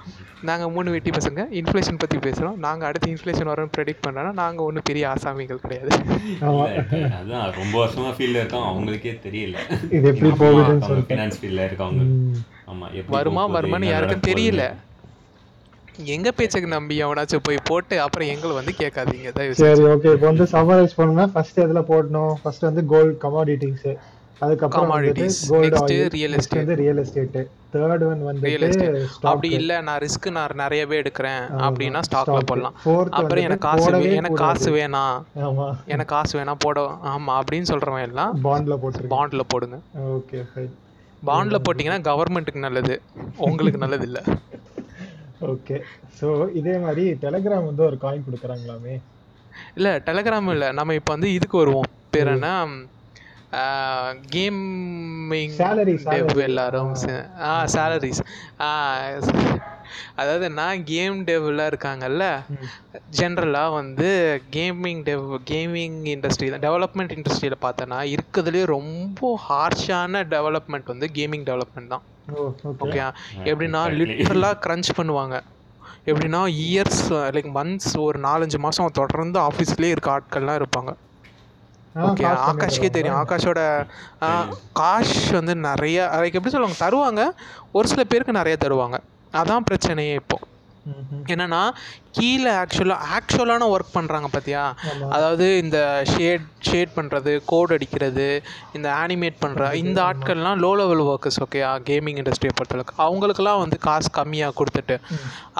நாங்கள் மூணு வெட்டி பசங்க இன்ஃப்ளேஷன் பற்றி பேசுகிறோம். நாங்கள் அடுத்து இன்ஃப்ளேஷன் வரும்னு ப்ரெடிக்ட் பண்ணோன்னா நாங்கள் ஒன்றும் பெரிய ஆசாமிகள் கிடையாது. அதான் ரொம்ப வருஷமாக ஃபீல்டில் இருக்கோம், அவங்களுக்கே தெரியல இது எப்படி போகுது. ஃபினான்ஸ் ஃபீல்டில் இருக்கவங்க ஆமாம் வருமா வருமானு யாருக்கும் தெரியல. எங்கள் பேச்சுக்கு நம்பி அவனாச்சும் போய் போட்டு அப்புறம் எங்களை வந்து கேட்காதீங்க. சரி ஓகே, இப்போ வந்து சம்மரைஸ் பண்ணோம்னா ஃபஸ்ட்டு எதில் போடணும்? ஃபஸ்ட்டு வந்து கோல்டு கமாடிட்டிஸு, அதுக்கப்புறம் கமாடிட்டிஸ், நெக்ஸ்ட்டு ரியல் எஸ்டேட் வந்து ரியல் எஸ்டேட்டு, தேர்ட் ஒன் வந்து ரியல் எஸ்டேட். அப்படி இல்லை நான் ரிஸ்க் நான் நிறையவே எடுக்கிறேன் அப்படின்னா ஸ்டாக்கில் போடலாம். அப்புறம் எனக்கு காசு எனக்கு காசு வேணாம் எனக்கு காசு வேணாம் போட ஆமாம் அப்படின்னு சொல்கிறவன் எல்லாம் பாண்டில் போட்டு பாண்டில் போடுங்க. Okay fine. பாண்டில் போட்டிங்கன்னா கவர்மெண்ட்டுக்கு நல்லது, உங்களுக்கு நல்லது இல்லை. ஓகே. ஸோ இதே மாதிரி டெலகிராம் வந்து ஒரு காயின் கொடுக்குறாங்களாமே. இல்லை டெலகிராம் இல்லை, நம்ம இப்போ வந்து இதுக்கு வருவோம். பேர் என்ன கேமிங் டெவ் எல்லாரும் ஆ சேலரிஸ் ஆ அதாவது நான் கேம் டெவ்லாம் இருக்காங்கல்ல, ஜென்ரலாக வந்து கேமிங் டெவ் கேமிங் இண்டஸ்ட்ரி தான் டெவலப்மெண்ட் இண்டஸ்ட்ரியில் பார்த்தோன்னா இருக்கிறதுலே ரொம்ப ஹார்ஷான டெவலப்மெண்ட் வந்து கேமிங் டெவலப்மெண்ட் தான் ஓகே. எப்படின்னா லிட்டரலாக க்ரன்ச் பண்ணுவாங்க. எப்படின்னா இயர்ஸ் லைக் மந்த்ஸ் ஒரு நாலஞ்சு மாதம் தொடர்ந்து ஆஃபீஸ்லேயே இருக்க ஆட்கள்லாம் இருப்பாங்க ஓகே. ஆகாஷ்க்கே தெரியும், ஆகாஷோட காஷ் வந்து நிறையா லைக் எப்படி சொல்லுவாங்க தருவாங்க, ஒரு சில பேருக்கு நிறையா தருவாங்க. அதான் பிரச்சனையே இப்போது என்னன்னா கீழே ஆக்சுவலாக ஆக்சுவலான ஒர்க் பண்ணுறாங்க பார்த்தியா. அதாவது இந்த ஷேட் ஷேட் பண்ணுறது, கோட் அடிக்கிறது, இந்த ஆனிமேட் பண்ணுற இந்த ஆட்கள்லாம் லோ லெவல் ஒர்க்கர்ஸ் ஓகேயா. கேமிங் இண்டஸ்ட்ரியை பொறுத்தளவுக்கு அவங்களுக்குலாம் வந்து காசு கம்மியாக கொடுத்துட்டு,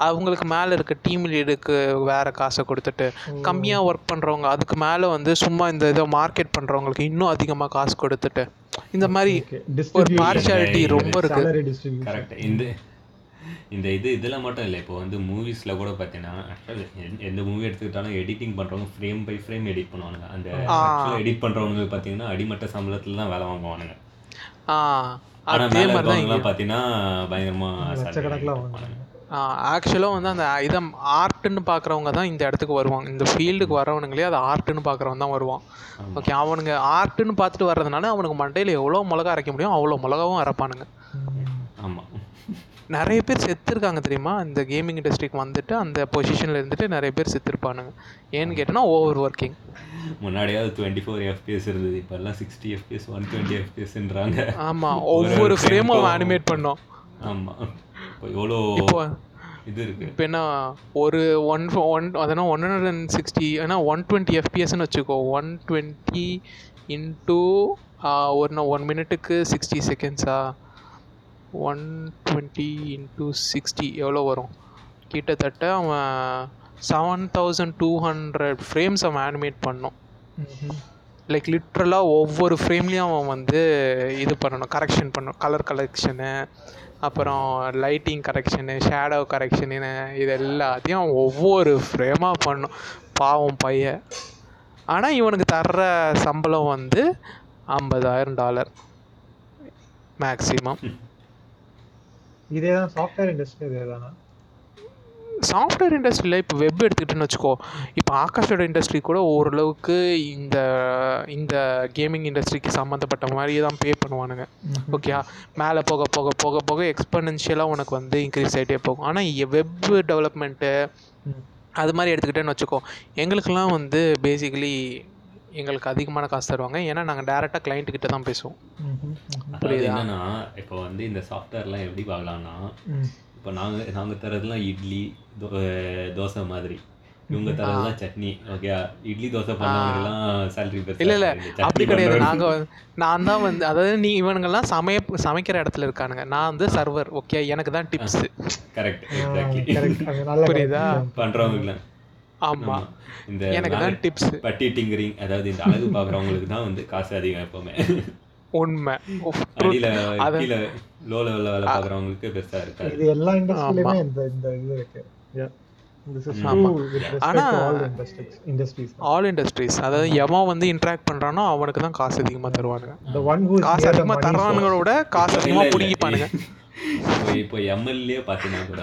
அவங்களுக்கு மேலே இருக்க டீம் லீடுக்கு வேறு காசை கொடுத்துட்டு, கம்மியாக ஒர்க் பண்ணுறவங்க அதுக்கு மேலே வந்து சும்மா இந்த இதை மார்க்கெட் பண்ணுறவங்களுக்கு இன்னும் அதிகமாக காசு கொடுத்துட்டு, இந்த மாதிரி ஒரு பார்ஷாலிட்டி ரொம்ப இருக்குது. இந்த இது இதில் மட்டும் இல்லை, இப்போ வந்து மூவிஸில் கூட பார்த்தீங்கன்னா எந்த மூவி எடுத்துக்கிட்டாலும் எடிட்டிங் பண்ணுறவங்க ஃப்ரேம் பை ஃப்ரேம் எடிட் பண்ணுவானுங்க. அந்த ஆக்சுவலாக எடிட் பண்ணுறவங்க பார்த்தீங்கன்னா அடிமட்ட சம்பளத்தில் தான் வேலை வாங்குவானுங்க. ஆனால் மேலே இருக்கவங்கலாம் பார்த்தீங்கன்னா பயங்கரமாக ஆக்சுவலாக வந்து அந்த இதை ஆர்ட்டுன்னு பார்க்குறவங்க தான் இந்த இடத்துக்கு வருவாங்க. இந்த ஃபீல்டுக்கு வரவனுங்களே அது ஆர்ட்டுன்னு பார்க்குறவன் தான் வருவான் ஓகே. அவனுங்க ஆர்ட்டுன்னு பார்த்துட்டு வர்றதுனால அவனுக்கு மண்டையில் எவ்வளோ மிளகா அரைக்க முடியும் அவ்வளோ மிளகாவும் அரைப்பானுங்க. ஆமாம் நிறைய பேர் செத்துருக்காங்க தெரியுமா, இந்த கேமிங் இண்டஸ்ட்ரிக்கு வந்துட்டு அந்த பொசிஷனில் இருந்துட்டு நிறைய பேர் செத்துருப்பானுங்க. ஏன்னு கேட்டோன்னா ஓவர் ஒர்க்கிங். முன்னாடியாவது டுவெண்ட்டி ஃபோர் எஃப்பிஎஸ் இருந்தது, இப்போல்லாம் சிக்ஸ்டி எஃப்பிஎஸ் ஒன் டுவெண்ட்டி எஃப்பிஎஸ்ன்றாங்க. ஆமாம் ஒவ்வொரு ஃப்ரேமும் அனிமேட் பண்ணோம். ஆமாம் எவ்வளோ இப்போ இது இருக்குது. இப்போ என்ன ஒரு ஒன் ஒன் அதனால் ஒன் ஹண்ட்ரட் அண்ட் சிக்ஸ்டி ஏன்னா ஒன் டுவெண்ட்டி எஃப்பிஎஸ்ன்னு வச்சுக்கோ. ஒன் டுவெண்ட்டி இன்டூ ஒன்று ஒன் மினிட்டுக்கு சிக்ஸ்டி செகண்ட்ஸா ஒன் டுவெண்ட்டி இன்ட்டு சிக்ஸ்டி எவ்வளோ வரும்? கிட்டத்தட்ட அவன் seven thousand two hundred frames அவன் ஆனிமேட் பண்ணோம். லைக் லிட்ரலாக ஒவ்வொரு ஃப்ரேம்லேயும் அவன் வந்து இது பண்ணணும், கரெக்ஷன் பண்ணணும், கலர் கரெக்ஷனு, அப்புறம் லைட்டிங் கரெக்ஷனு, ஷேடோ கரெக்ஷனு, இது எல்லாத்தையும் அவன் ஒவ்வொரு ஃப்ரேமாக பண்ணணும் பாவம் பையன். ஆனால் இவனுக்கு தர்ற சம்பளம் வந்து ஐம்பதாயிரம் டாலர் மேக்ஸிமம். இதே தான் சாஃப்ட்வேர் இண்டஸ்ட்ரி. இதே தானே சாஃப்ட்வேர் இண்டஸ்ட்ரியில் இப்போ வெப் எடுத்துக்கிட்டேன்னு வச்சுக்கோ. இப்போ ஆகாஷோட இண்டஸ்ட்ரி கூட ஓரளவுக்கு இந்த இந்த கேமிங் இண்டஸ்ட்ரிக்கு சம்மந்தப்பட்ட மாதிரியே தான் பே பண்ணுவானுங்க ஓகே. மேலே போக போக போக போக எக்ஸ்பெனென்ஷியலாக உனக்கு வந்து இன்க்ரீஸ் ஆகிட்டே போகும். ஆனால் வெப் டெவலப்மெண்ட்டு அது மாதிரி எடுத்துக்கிட்டேன்னு வச்சுக்கோ. எங்களுக்கெல்லாம் வந்து பேசிக்கலி எங்களுக்கு அதிகமான காசு தருவாங்க, ஏன்னா நாங்கள் டேரெக்டாக கிளைண்ட்டுக்கிட்ட தான் பேசுவோம். புரியுது என்னன்னா இப்போ வந்து இந்த சாஃப்ட்வேர்லாம் எப்படி பார்க்கலாம்னா இப்போ நாங்கள் நாங்கள் தரதுலாம் இட்லி தோசை மாதிரி, இவங்க தரலாம் சட்னி ஓகே இட்லி தோசை பண்ணவங்கலாம் சாலரி பெருசா இல்லை இல்லை அப்படி கிடையாது. நாங்கள் நான் தான் வந்து அதாவது நீ இவனுங்கெல்லாம் சமைய சமைக்கிற இடத்துல இருக்கானுங்க, நான் வந்து சர்வர் ஓகே எனக்கு தான் டிப்ஸு. கரெக்ட் எக்ஸாக்ட்லி புரியுதா பண்ணுறவங்களாம். ஆமா இந்த எனக்கு தான் டிப்ஸ் பட்டி டிங்கரிங் அதாவது இந்த அழகு பார்க்குறவங்களுக்கு தான் வந்து காசு அதிகம் எப்பவுமே உண்மை. அடியில அடியில லோ லெவல்ல வேலை பார்க்குறவங்களுக்கு பெஸ்டா இருக்கு. இது எல்லா இண்டஸ்ட்ரியிலுமே இந்த இந்த இது இருக்கு. This is true with respect to all industries. Industries. All industries. அதாவது எவன் வந்து இன்டராக்ட் பண்றானோ அவனுக்கு தான் காசு அதிகமாக தருவாங்க. The one who காசு அதிகமாக தரவானுங்களோட காசு அதிகமாக பிடிங்கிப்பானுங்க. இப்போ எம்எல்ஏ பார்த்தீங்கன்னா கூட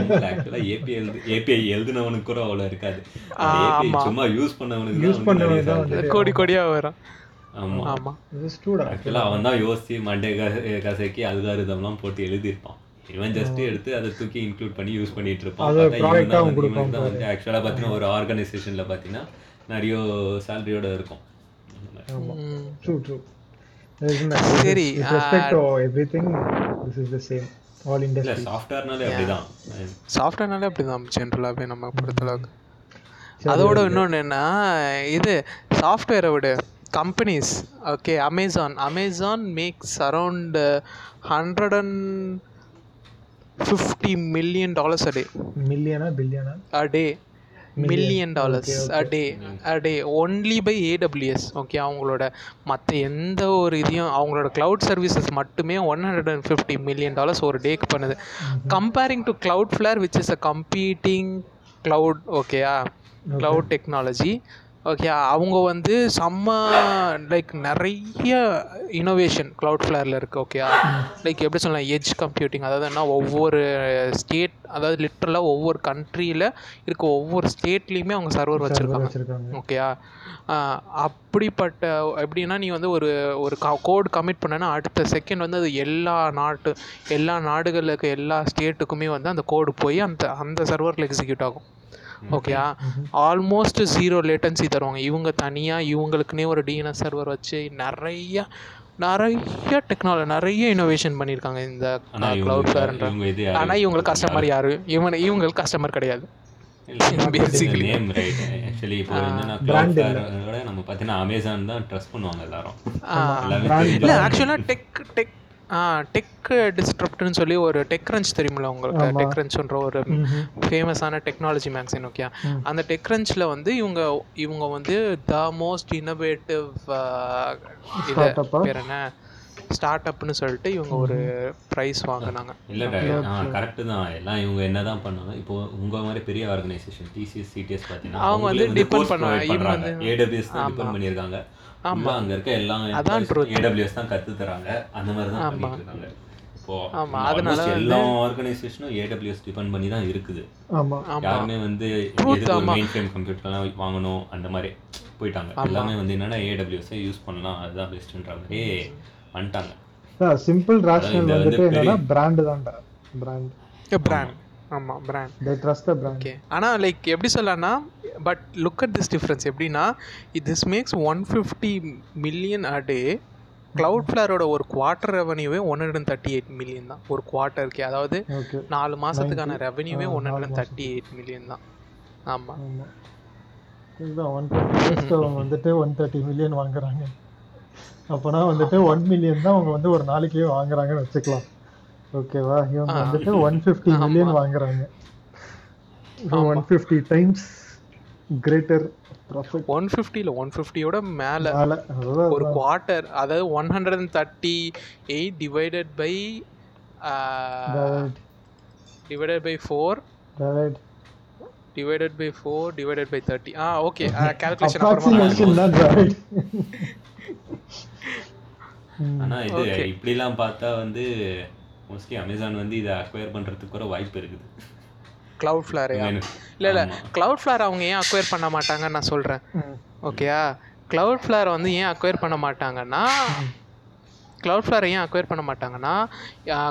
எம்எல்ஏ ஆக்சுவலாக ஏபிஐ எழுது ஏபிஐ எழுதுனவனுக்கு கூட அவ்வளோ இருக்காது. சும்மா யூஸ் பண்ணவனுக்கு யூஸ் பண்ண கோடி கோடியாக வரும். ஆமாம் ஆமாம் ஆக்சுவலாக அவன் தான் யோசிச்சு மண்டே கசைக்கு அல்காரிதம்லாம் போட்டு எழுதியிருப்பான். இவன் ஜஸ்ட் எடுத்து அதை தூக்கி இன்க்ளூட் பண்ணி யூஸ் பண்ணிட்டு இருப்பான். வந்து ஆக்சுவலாக பார்த்தீங்கன்னா ஒரு ஆர்கனைசேஷனில் பார்த்தீங்கன்னா நிறைய சேலரியோட இருக்கும். சரி சாஃப்ட்வேர்னாலே அப்படிதான் சாஃப்ட்வேர்னாலே அப்படிதான் ஜென்ரலாகவே நம்ம பொறுத்தளவுக்கு. அதோட இன்னொன்று என்ன இது சாஃப்ட்வேரை விட companies okay Amazon Amazon makes around hundred and fifty million dollars a day. மில்லியனா பில்லியனா a day? Million dollars a day a day only by AWS okay. அவங்களோட மற்ற எந்த ஒரு இதையும் அவங்களோட க்ளவுட் சர்வீசஸ் மட்டுமே one hundred and fifty million dollars ஒரு டேக்கு பண்ணுது. Comparing to Cloudflare which is a competing cloud ஓகேயா க்ளவுட் டெக்னாலஜி ஓகே. அவங்க வந்து செம்ம லைக் நிறைய இனோவேஷன் Cloudflareல இருக்குது ஓகே. லைக் எப்படி சொல்லலாம் எட்ஜ் கம்ப்யூட்டிங் அதாவது என்ன ஒவ்வொரு ஸ்டேட் அதாவது லிட்ரலாக ஒவ்வொரு கண்ட்ரியில் இருக்க ஒவ்வொரு ஸ்டேட்லேயுமே அவங்க சர்வர் வச்சுருக்காங்க ஓகே. அப்படிப்பட்ட எப்படின்னா நீ வந்து ஒரு ஒரு கோட் கமிட் பண்ணனா அடுத்த செகண்ட் வந்து அது எல்லா நாட்டு எல்லா நாடுகளுக்கு எல்லா ஸ்டேட்டுக்குமே வந்து அந்த கோடு போய் அந்த அந்த சர்வரில் எக்ஸிக்யூட் ஆகும் ஓகே. ஆல்மோஸ்ட் ஜீரோ லேட்டன்சி தருவாங்க. இவங்க தனியாக இவங்களுக்குன்னே ஒரு டிஎன்எஸ் சர்வர் வச்சு நிறைய நிறைய டெக்னாலஜி நிறைய இனோவேஷன் பண்ணியிருக்காங்க இந்த க்ளவுட்ஃப்ளேர்ன்ற. ஆனால் இவங்களுக்கு கஸ்டமர் யாரு? இவன் இவங்களுக்கு கஸ்டமர் கிடையாது. பேசிக்கலி ஆக்சுவலி இப்போ என்னன்னா க்ளவுட்ஃப்ளேரோட நம்ம பார்த்தீங்கன்னா அமேசான் தான் ட்ரஸ்ட் பண்ணுவாங்க எல்லாரும். இல்லை ஆக்சுவலாக டெக் டெக் டெக் டிஸ்ட்ரப்ட்னு சொல்லி ஒரு டெக் கிரன்ச் தெரியுமில்ல உங்களுக்கு? டெக் கிரன்ச்ன்ற ஒரு ஃபேமஸான டெக்னாலஜி மேக்சின் ஓகே. அந்த டெக் கிரன்ச்சில் வந்து இவங்க இவங்க வந்து த மோஸ்ட் இன்னோவேட்டிவ் இது பேர் என்ன ஸ்டார்ட் அப்னு சொல்லிட்டு இவங்க ஒரு ப்ரைஸ் வாங்கினாங்க. இல்லை கரெக்டு தான். எல்லாம் இவங்க என்ன தான் பண்ணாங்க இப்போ உங்கள் மாதிரி பெரிய ஆர்கனைசேஷன் டிசிஎஸ் சிடிஎஸ் பார்த்தீங்கன்னா அவங்க வந்து டிபெண்ட் பண்ணுவாங்க. ஏடபிள்யூஎஸ் தான் டிபெண்ட் பண்ணியிருக்காங்க. ஆமாம் அங்கே இருக்க எல்லாம் ஏடபிள்யூஎஸ் தான் கற்று தராங்க அந்த மாதிரி தான் பண்ணிட்டு இருக்காங்க. இப்போ அதனால எல்லா ஆர்கனைசேஷனும் ஏடபிள்யூஎஸ் டிபெண்ட் பண்ணி தான் இருக்குது. யாருமே வந்து மெயின் ஃப்ரேம் கம்ப்யூட்டர்லாம் வாங்கணும் அந்த மாதிரி போயிட்டாங்க. எல்லாமே வந்து என்னன்னா ஏடபிள்யூஎஸை யூஸ் பண்ணலாம் அதுதான் பெஸ்ட்டுன்ற மாதிரி வந்துட்டாங்க. சிம்பிள் ரேஷனல் வந்துட்டு என்னன்னா பிராண்ட் தான்டா. பிராண்ட் ஏ பிராண்ட் ஆமாம் brand they trust the brand okay. ஆனால் லைக் எப்படி சொல்லலாம்னா but look at this difference எப்படின்னா this makes one fifty million a day. Cloudflareோட ஒரு குவார்ட்டர் ரெவன்யூவே one hundred and thirty eight million தான் ஒரு குவார்ட்டருக்கு. அதாவது நாலு மாதத்துக்கான ரெவன்யூவே one hundred and thirty eight million தான். ஆமாம் இதுதான் ஒன் ஃபிஃப்டி வந்துட்டு ஒன் தேர்ட்டி மில்லியன் வாங்குறாங்க. அப்போனா வந்துட்டு ஒன் மில்லியன் தான் அவங்க வந்து ஒரு நாளைக்கே வாங்குறாங்கன்னு வச்சுக்கலாம் ஓகேவா. இவங்க வந்துட்டு ஒன் ஃபிஃப்டி மில்லியன் வாங்குறாங்க. One fifty times greater profit. One ஃபிஃப்டியில் ஒன் ஃபிஃப்டியோட மேலே ஒரு குவார்ட்டர் அதாவது one hundred and thirty eight divided by divided by four divided by four divided by thirty ah okay calculation அப்புறமா. ஆனா இது இப்படிலாம் பார்த்தா வந்து மோஸ்ட்லி அமேசான் வந்து இதை அக்வயர் பண்றதுக்கு கூட வாய்ப்பு இருக்குது Cloudflare. இல்ல இல்ல Cloudflare அவங்க ஏன் அக்வயர் பண்ண மாட்டாங்கன்னு நான் சொல்றேன் ஓகேயா. Cloudflare வந்து ஏன் அக்வயர் பண்ண மாட்டாங்கன்னா Cloudflare ஏன் அக்வயர் பண்ண மாட்டாங்கன்னா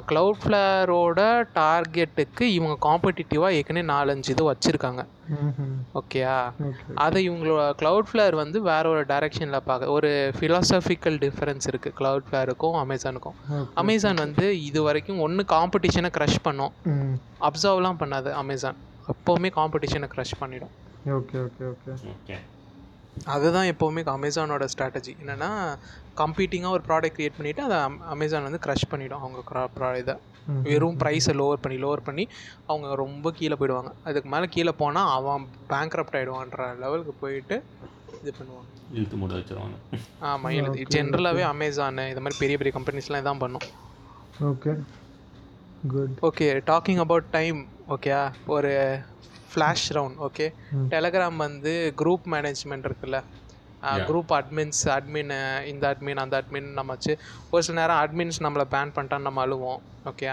Cloudflareோட டார்கெட்டுக்கு இவங்க காம்படிட்டிவாக ஏற்கனவே நாலஞ்சு இது வச்சுருக்காங்க ஓகேயா. அதை இவங்களோட Cloudflare வந்து வேற ஒரு டைரெக்ஷனில் பார்க்க ஒரு ஃபிலாசபிக்கல் டிஃப்ரென்ஸ் இருக்குது Cloudflareக்கும் அமேசானுக்கும். அமேசான் வந்து இது வரைக்கும் ஒன்று காம்படிஷனை க்ரஷ் பண்ணும் அப்சர்வ்லாம் பண்ணாது அமேசான் எப்போவுமே காம்படிஷனை க்ரஷ் பண்ணிடும். ஓகே ஓகே ஓகே ஓகே அதுதான் எப்போவுமே அமேசானோட ஸ்ட்ராட்டஜி என்னென்னா கம்பீட்டிங்காக ஒரு ப்ராடக்ட் க்ரியேட் பண்ணிவிட்டு அதை அமேசான் வந்து க்ரஷ் பண்ணிவிடும். அவங்க க்ரா ப்ரா இதை வெறும் ப்ரைஸை லோவர் பண்ணி லோவர் பண்ணி அவங்க ரொம்ப கீழே போயிடுவாங்க. அதுக்கு மேலே கீழே போனால் அவன் பேங்க்ரப்ட் ஆகிடுவான்ற லெவலுக்கு போயிட்டு இது பண்ணுவாங்க, இழுத்து மூட வச்சுருவாங்க. ஆமாம், இழுத்து ஜென்ரலாகவே அமேசானு இது மாதிரி பெரிய பெரிய கம்பெனிஸ்லாம் இதான் பண்ணும். Okay good. Okay, talking about time. Okay, ஒரு ஃப்ளாஷ் ரவுண்ட். ஓகே, டெலகிராம் வந்து குரூப் மேனேஜ்மெண்ட் இருக்குல்ல, குரூப் அட்மின்ஸ் அட்மின் இந்த அட்மின் அந்த அட்மின் நம்ம வச்சு ஒரு சில நேரம் அட்மின்ஸ் நம்மளை பேன் பண்ணிட்டான்னு நம்ம அழுவோம். ஓகே,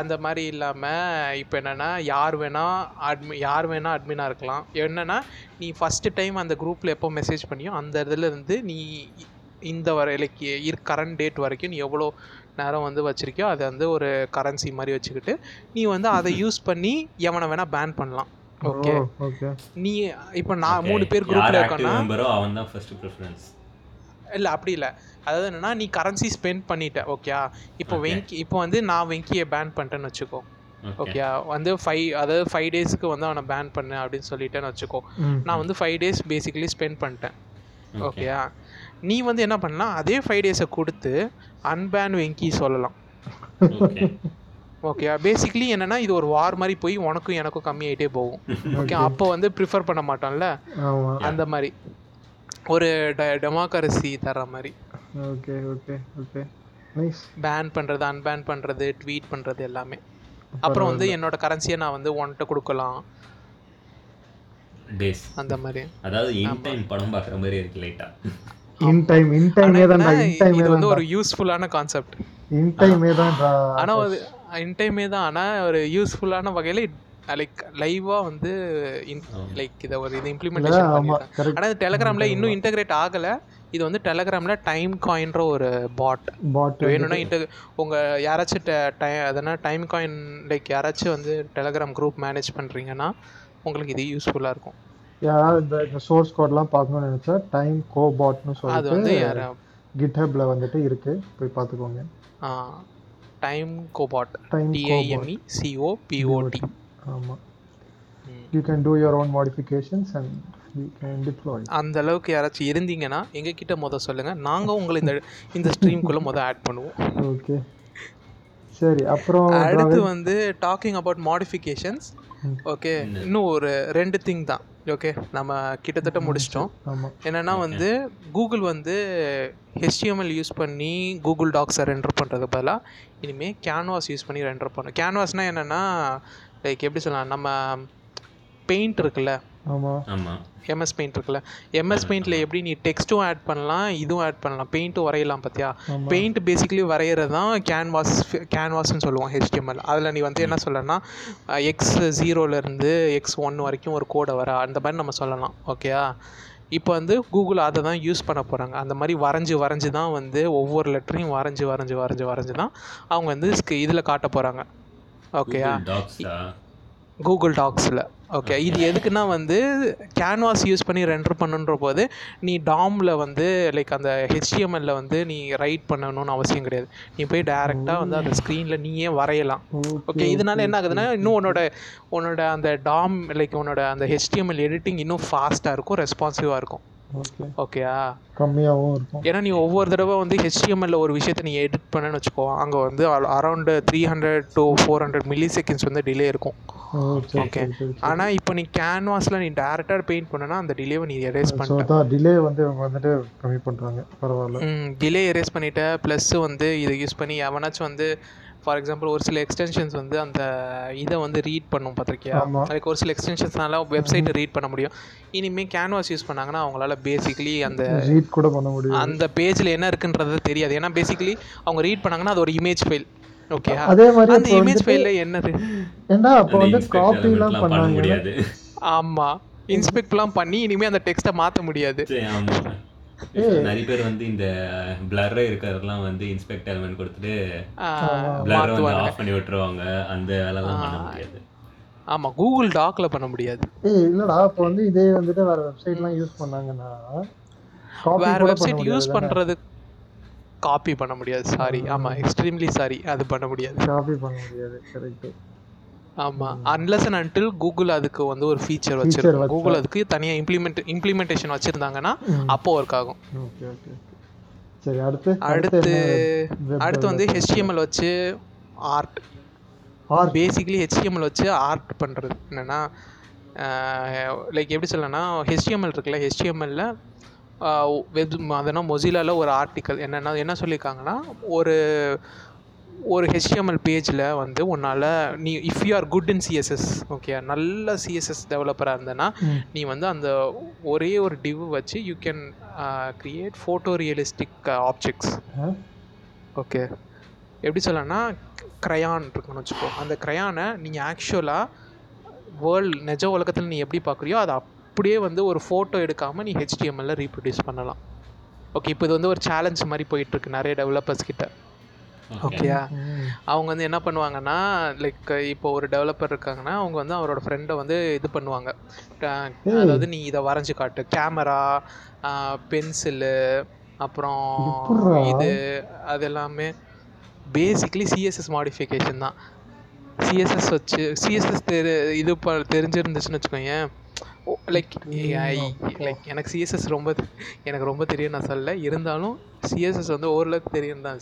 அந்த மாதிரி இல்லாமல் இப்போ என்னென்னா யார் வேணால் அட்மி யார் வேணால் அட்மினாக இருக்கலாம். என்னென்னா நீ ஃபஸ்ட்டு டைம் அந்த குரூப்பில் எப்போ மெசேஜ் பண்ணியோ அந்த இதுலேருந்து நீ இந்த வர இலக்கிய இரு கரண்ட் டேட் வரைக்கும் நீ எவ்வளோ நேரம் வந்து வச்சுருக்கியோ அதை வந்து ஒரு கரன்சி மாதிரி வச்சுக்கிட்டு நீ வந்து அதை யூஸ் பண்ணி எவனை வேணால் பேன் பண்ணலாம். ஓகே, நீ இப்போ நான் மூணு பேர் குரூப்பில் இருக்கேன்னா இல்லை அப்படி இல்லை, அதாவது என்னென்னா நீ கரன்சி ஸ்பெண்ட் பண்ணிட்ட. ஓகே, இப்போ வெங்கி இப்போ வந்து நான் வெங்கியை பேன் பண்ணிட்டேன்னு வச்சுக்கோ. ஓகே, வந்து ஃபைவ் அதாவது ஃபைவ் டேஸுக்கு வந்து அவனை பேன் பண்ணு அப்படின்னு சொல்லிட்டேன்னு வச்சுக்கோ. நான் வந்து ஃபைவ் டேஸ் பேசிக்கலி ஸ்பெண்ட் பண்ணிட்டேன். ஓகே, நீ வந்து என்ன பண்ணலாம், அதே ஃபைவ் டேஸை கொடுத்து அன்பேன் வெங்கி சொல்லலாம். ஓகே, பேசிக்கலி என்னென்னா இது ஒரு வார் மாதிரி போய் உனக்கும் எனக்கும் கம்மியாகிட்டே போகும். ஓகே, அப்போ வந்து ப்ரிஃபர் பண்ண மாட்டோம்ல, அந்த மாதிரி ஒரு டெமோக்ரஸி தர மாதிரி. Okay okay okay nice. Ban பண்ணுறது அன்பேன் பண்ணுறது ட்வீட் பண்ணுறது எல்லாமே. அப்புறம் வந்து என்னோட கரன்சியை நான் வந்து ஒன்கிட்ட கொடுக்கலாம் டேஸ் அந்த மாதிரி. அதாவது இன் டைம் படம் பார்க்குற மாதிரி இருக்கு லைட்டா. இன் டைம் இன் டைமே தான் இன் டைமே இது வந்து ஒரு யூஸ்ஃபுல்லான கான்செப்ட். இன் டைமே தான் ஆனா இன் டைமே தான் ஆனா ஒரு யூஸ்ஃபுல்லான வகையில லைக் லைவா வந்து லைக் இத ஒரு இது இம்ப்ளிமெண்டேஷன் பண்ணிருக்காங்க. ஆனா டெலகிராம்ல இன்னும் இன்டகிரேட் ஆகல. இது வந்து டெலகிராமில் டைம் காயின்ற ஒரு பாட் பாட் வேணும்னா இன்ட்டு உங்கள் யாராச்சும் டை அதனால் டைம் காயின் லைக் யாராச்சும் வந்து டெலகிராம் குரூப் மேனேஜ் பண்ணுறீங்கன்னா உங்களுக்கு இது யூஸ்ஃபுல்லாக இருக்கும். யாராவது இந்த சோர்ஸ் கோட்லாம் பார்க்கணும்னு நினச்சா டைம் கோபாட்னு சொல்லி அது வந்து கிட்ஹப்பில் வந்துட்டு இருக்குது, போய் பார்த்துக்கோங்க. Time கோபாட் TIME சிஓபிஓடி. ஆமாம், you can do your own modifications and you can deploy. அந்த அளவுக்கு யாராச்சும் இருந்தீங்கன்னா எங்ககிட்ட மொதல் சொல்லுங்கள், நாங்கள் உங்களை இந்த இந்த ஸ்ட்ரீம்குள்ளே மொதல் ஆட் பண்ணுவோம். ஓகே சரி. அப்புறம் அடுத்து வந்து டாக்கிங் அபவுட் மாடிஃபிகேஷன்ஸ். ஓகே, இன்னும் ஒரு ரெண்டு திங் தான். ஓகே, நம்ம கிட்டத்தட்ட முடிச்சிட்டோம். என்னென்னா வந்து கூகுள் வந்து ஹெச்டிஎம்எல் யூஸ் பண்ணி கூகுள் டாக்ஸை ரெண்டர் பண்ணுறதுக்கு பதிலாக இனிமேல் கேன்வாஸ் யூஸ் பண்ணி ரெண்டர் பண்ணும். கேன்வாஸ்னால் என்னென்னா லைக் எப்படி சொல்லலாம், நம்ம பெயிண்ட் இருக்குல்ல, எம்எஸ் பெயிண்ட் இருக்குல்ல, எம்எஸ் பெயிண்டில் எப்படி நீ டெக்ஸ்ட்டும் ஆட் பண்ணலாம் இதுவும் ஆட் பண்ணலாம் பெயிண்ட்டும் வரையலாம் பார்த்தியா. பெயிண்ட் பேசிக்கலி வரைகிறது தான் கேன்வாஸ் கேன்வாஸ்ன்னு சொல்லுவோம் ஹெச்டிஎம்எல். அதில் நீ வந்து என்ன சொல்லணும்னா எக்ஸ் ஜீரோலேருந்து எக்ஸ் ஒன் வரைக்கும் ஒரு கோடை வர அந்த மாதிரி நம்ம சொல்லலாம். ஓகே, இப்போ வந்து கூகுள் அதை தான் யூஸ் பண்ண போகிறாங்க. அந்த மாதிரி வரைஞ்சி வரைஞ்சி தான் வந்து ஒவ்வொரு லெட்டரையும் வரைஞ்சி வரைஞ்சி வரைஞ்சி வரைஞ்சி தான் அவங்க வந்து இதில் காட்ட போகிறாங்க. ஓகேயா, கூகுள் டாக்ஸில். ஓகே, இது எதுக்குன்னா வந்து கேன்வாஸ் யூஸ் பண்ணி ரெண்டர் பண்ணுன்ற போது நீ டாமில் வந்து லைக் அந்த ஹெச்டிஎம்எல்ல வந்து நீ ரைட் பண்ணணும்னு அவசியம் கிடையாது. நீ போய் டைரெக்டாக வந்து அந்த ஸ்க்ரீனில் நீயே வரையலாம். ஓகே, இதனால என்ன ஆகுதுன்னா இன்னும் உன்னோட உன்னோட அந்த டாம் லைக் உன்னோட அந்த ஹெச்டிஎம்எல் எடிட்டிங் இன்னும் ஃபாஸ்ட்டாக இருக்கும், ரெஸ்பான்சிவாக இருக்கும். ஓகேயா, கம்மியாகவும் இருக்கும். ஏன்னா நீ ஒவ்வொரு தடவை வந்து ஹெச்டிஎம்எல்ல ஒரு விஷயத்தை நீ எடிட் பண்ணணும்னு வச்சுக்கோ, அங்கே வந்து around three hundred to four hundred milli seconds வந்து டிலே இருக்கும். ஓகே, ஆனால் இப்போ நீ கேன்வாஸில் நீ டேரெக்டாக பெயிண்ட் பண்ணனா அந்த டிலேவை நீ எரேஸ் பண்ணுற டிலே வந்து இவங்க வந்துட்டு கம்மி பண்ணுறாங்க. பரவாயில்ல, ம் டிலே எரேஸ் பண்ணிவிட்ட ப்ளஸ்ஸு வந்து இதை யூஸ் பண்ணி எவனாச்சும் வந்து ஃபார் எக்ஸாம்பிள் ஒரு சில எக்ஸ்டென்ஷன்ஸ் வந்து அந்த இதை வந்து ரீட் பண்ணும் பார்த்துருக்கியா. அதுக்கு ஒரு சில எக்ஸ்டென்ஷன்ஸ்னால வெப்சைட்டை ரீட் பண்ண முடியும். இனிமேல் கேன்வாஸ் யூஸ் பண்ணாங்கன்னா அவங்களால பேசிக்கலி அந்த ரீட் கூட பண்ண முடியும், அந்த பேஜில் என்ன இருக்குன்றது தெரியாது. ஏன்னா பேசிக்கலி அவங்க ரீட் பண்ணாங்கன்னா அது ஒரு இமேஜ் ஃபைல். ஓகே, அதே மாதிரி அந்த இமேஜ் ஃபைல்ல என்னது ஏன்னா அப்போ வந்து காப்பிலாம் பண்ண முடியாது. ஆமா, இன்ஸ்பெக்ட்லாம் பண்ணி இனிமேல் அந்த டெக்ஸ்ட்டை மாற்ற முடியாது. நிறைய பேர் வந்து இந்த பிளர் இருக்கிறதெல்லாம் வந்து இன்ஸ்பெக்ட் எலிமெண்ட் கொடுத்துட்டு பிளர் வந்து ஆஃப் பண்ணி விட்டுருவாங்க. அந்த வேலைலாம் பண்ண முடியாது. ஆமா, கூகுள் டாக்ல பண்ண முடியாது. ஏய் இல்லடா, இப்போ வந்து இதே வந்துட்டு வேற வெப்சைட்லாம் யூஸ் பண்ணாங்கன்னா வேற வெப்சைட் யூஸ் பண்றது காப்பி பண்ண முடியாது. சாரி, ஆமா, எக்ஸ்ட்ரீம்லி சாரி, அது பண்ண முடியாது, காப்பி பண்ண முடியாது. கரெக்ட். ஆமாம், அன்லஸ் அண்ட் அன்டில் கூகுள் அதுக்கு வந்து ஒரு ஃபீச்சர் வச்சுருக்காங்க. கூகுள் அதுக்கு தனியாக இம்ப்ளிமெண்ட் இம்ப்ளிமெண்டேஷன் வச்சுருந்தாங்கன்னா அப்போ ஒர்க் ஆகும். ஓகே ஓகே சரி. அடுத்து அடுத்து அடுத்து வந்து ஹெச்டிஎம்எல் வச்சு ஆர்ட் ஆர் பேசிக்கலி ஹெச்டிஎம்எல் வச்சு ஆர்ட் பண்ணுறது என்னென்னா, லைக் எப்படி சொல்லணும்னா, ஹெச்டிஎம்எல் இருக்குல்ல, ஹெச்டிஎம்எல்ல வெப் அதனால் மொசிலாவில் ஒரு ஆர்டிக்கல் என்னென்னா என்ன சொல்லியிருக்காங்கன்னா, ஒரு ஒரு ஹெச்டிஎம்எல் பேஜில் வந்து உன்னால் நீ if you are good in CSS, okay, நல்ல சிஎஸ்எஸ் டெவலப்பராக இருந்தேன்னா நீ வந்து அந்த ஒரே ஒரு டிவ் வச்சு you can create photo realistic objects. Okay, எப்படி சொல்லணும்னா, க்ரையான் இருக்குன்னு வச்சுக்கோ, அந்த க்ரையானை நீங்கள் ஆக்சுவலாக வேர்ல்டு நிஜ உலகத்தில் நீ எப்படி பார்க்குறியோ அதை அப்படியே வந்து ஒரு ஃபோட்டோ எடுக்காமல் நீ ஹெச்டிஎம்எல்ல ரீப்ரொடியூஸ் பண்ணலாம். ஓகே, இப்போ இது வந்து ஒரு சேலஞ்ச் மாதிரி போயிட்டுருக்கு நிறைய டெவலப்பர்ஸ் கிட்ட. ஓகேயா, அவங்க வந்து என்ன பண்ணுவாங்கன்னா, லைக் இப்போ ஒரு டெவலப்பர் இருக்காங்கன்னா அவங்க வந்து அவரோட ஃப்ரெண்டை வந்து இது பண்ணுவாங்க, அதாவது நீ இதை வரைஞ்சி காட்டு, கேமரா, பென்சிலு, அப்புறம் இது அது எல்லாமே பேசிக்லி சிஎஸ்எஸ் மாடிஃபிகேஷன் தான். சிஎஸ்எஸ் வச்சு சிஎஸ்எஸ் தெரி இது ப தெரிஞ்சிருந்துச்சுன்னு வச்சுக்கோங்க. லைக் லைக் எனக்கு சிஎஸ்எஸ் ரொம்ப எனக்கு ரொம்ப தெரியும் நான் சொல்லலை, இருந்தாலும் சிஎஸ்எஸ் வந்து ஓரளவுக்கு தெரியும் தான்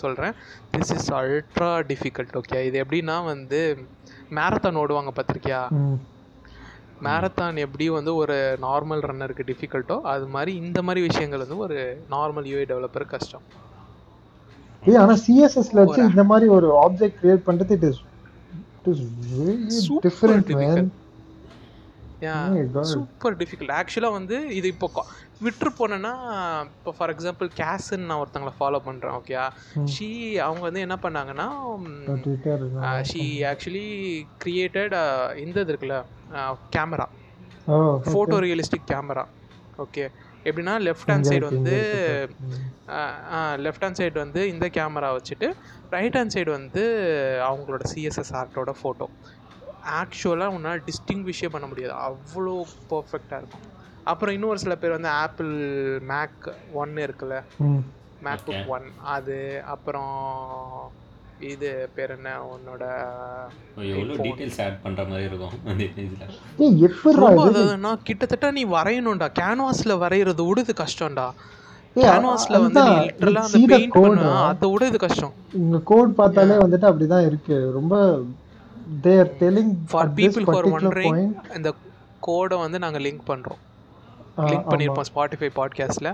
சொல்கிறேன். This is ultra difficult. Okay, இது எப்படின்னா வந்து மேரத்தான் ஓடுவாங்க பார்த்துருக்கியா, மேரத்தான் எப்படி வந்து ஒரு நார்மல் ரன்னருக்கு டிஃபிகல்ட்டோ அது மாதிரி இந்த மாதிரி விஷயங்கள் வந்து ஒரு நார்மல் யூஐ டெவலப்பருக்கு கஷ்டம். ஆனால் சிஎஸ்எஸ்ல வச்சு இந்த மாதிரி ஒரு ஆப்ஜெக்ட் கிரியேட் பண்ணுறது it is it is very different man. Super difficult ஆக்சுவலாக வந்து இது இப்போ விட்டு போனேன்னா, இப்போ ஃபார் எக்ஸாம்பிள் கேஸுன்னு நான் ஒருத்தங்களை ஃபாலோ பண்ணுறேன். ஓகேயா, ஷீ அவங்க வந்து என்ன பண்ணாங்கன்னா, ஷீ ஆக்சுவலி கிரியேட்டட் இந்த இது இருக்குல்ல camera, photo realistic camera. Okay, எப்படின்னா லெஃப்ட் ஹேண்ட் சைடு வந்து லெஃப்ட் ஹேண்ட் சைடு வந்து இந்த கேமரா வச்சுட்டு ரைட் ஹேண்ட் சைடு வந்து அவங்களோட சிஎஸ்எஸ் ஆர்ட்டோட ஃபோட்டோ. ஆக்சுவலாக உன்னால் டிஸ்டிங்விஷே பண்ண முடியாது, அவ்வளோ பர்ஃபெக்டாக இருக்கும். அப்புறம் இன்னொரு சில பேர் வந்து ஆப்பிள் மேக் ஒன்று இருக்குல்ல, மேக் புக் ஒன், அது அப்புறம் இது பேர் என்ன உன்னோட டீடைல்ஸ் ஆட் பண்ற மாதிரி இருக்கும். நான் கிட்டத்தட்ட நீ வரையணும்டா, கேன்வாஸ்ல வரையறது விட இது கஷ்டம்டா. கேன்வாஸ்ல வந்து நீ லிட்டரலா அந்த பெயிண்ட் பண்ணா அத விட இது கஷ்டம். உங்க கோட் பார்த்தாலே வந்துட்டு அப்படிதான் இருக்கு. ரொம்ப they are telling for people who are wondering and the code வந்து நாங்க லிங்க் பண்றோம், லிங்க் பண்ணிருப்போம் Spotify பாட்காஸ்ட்ல,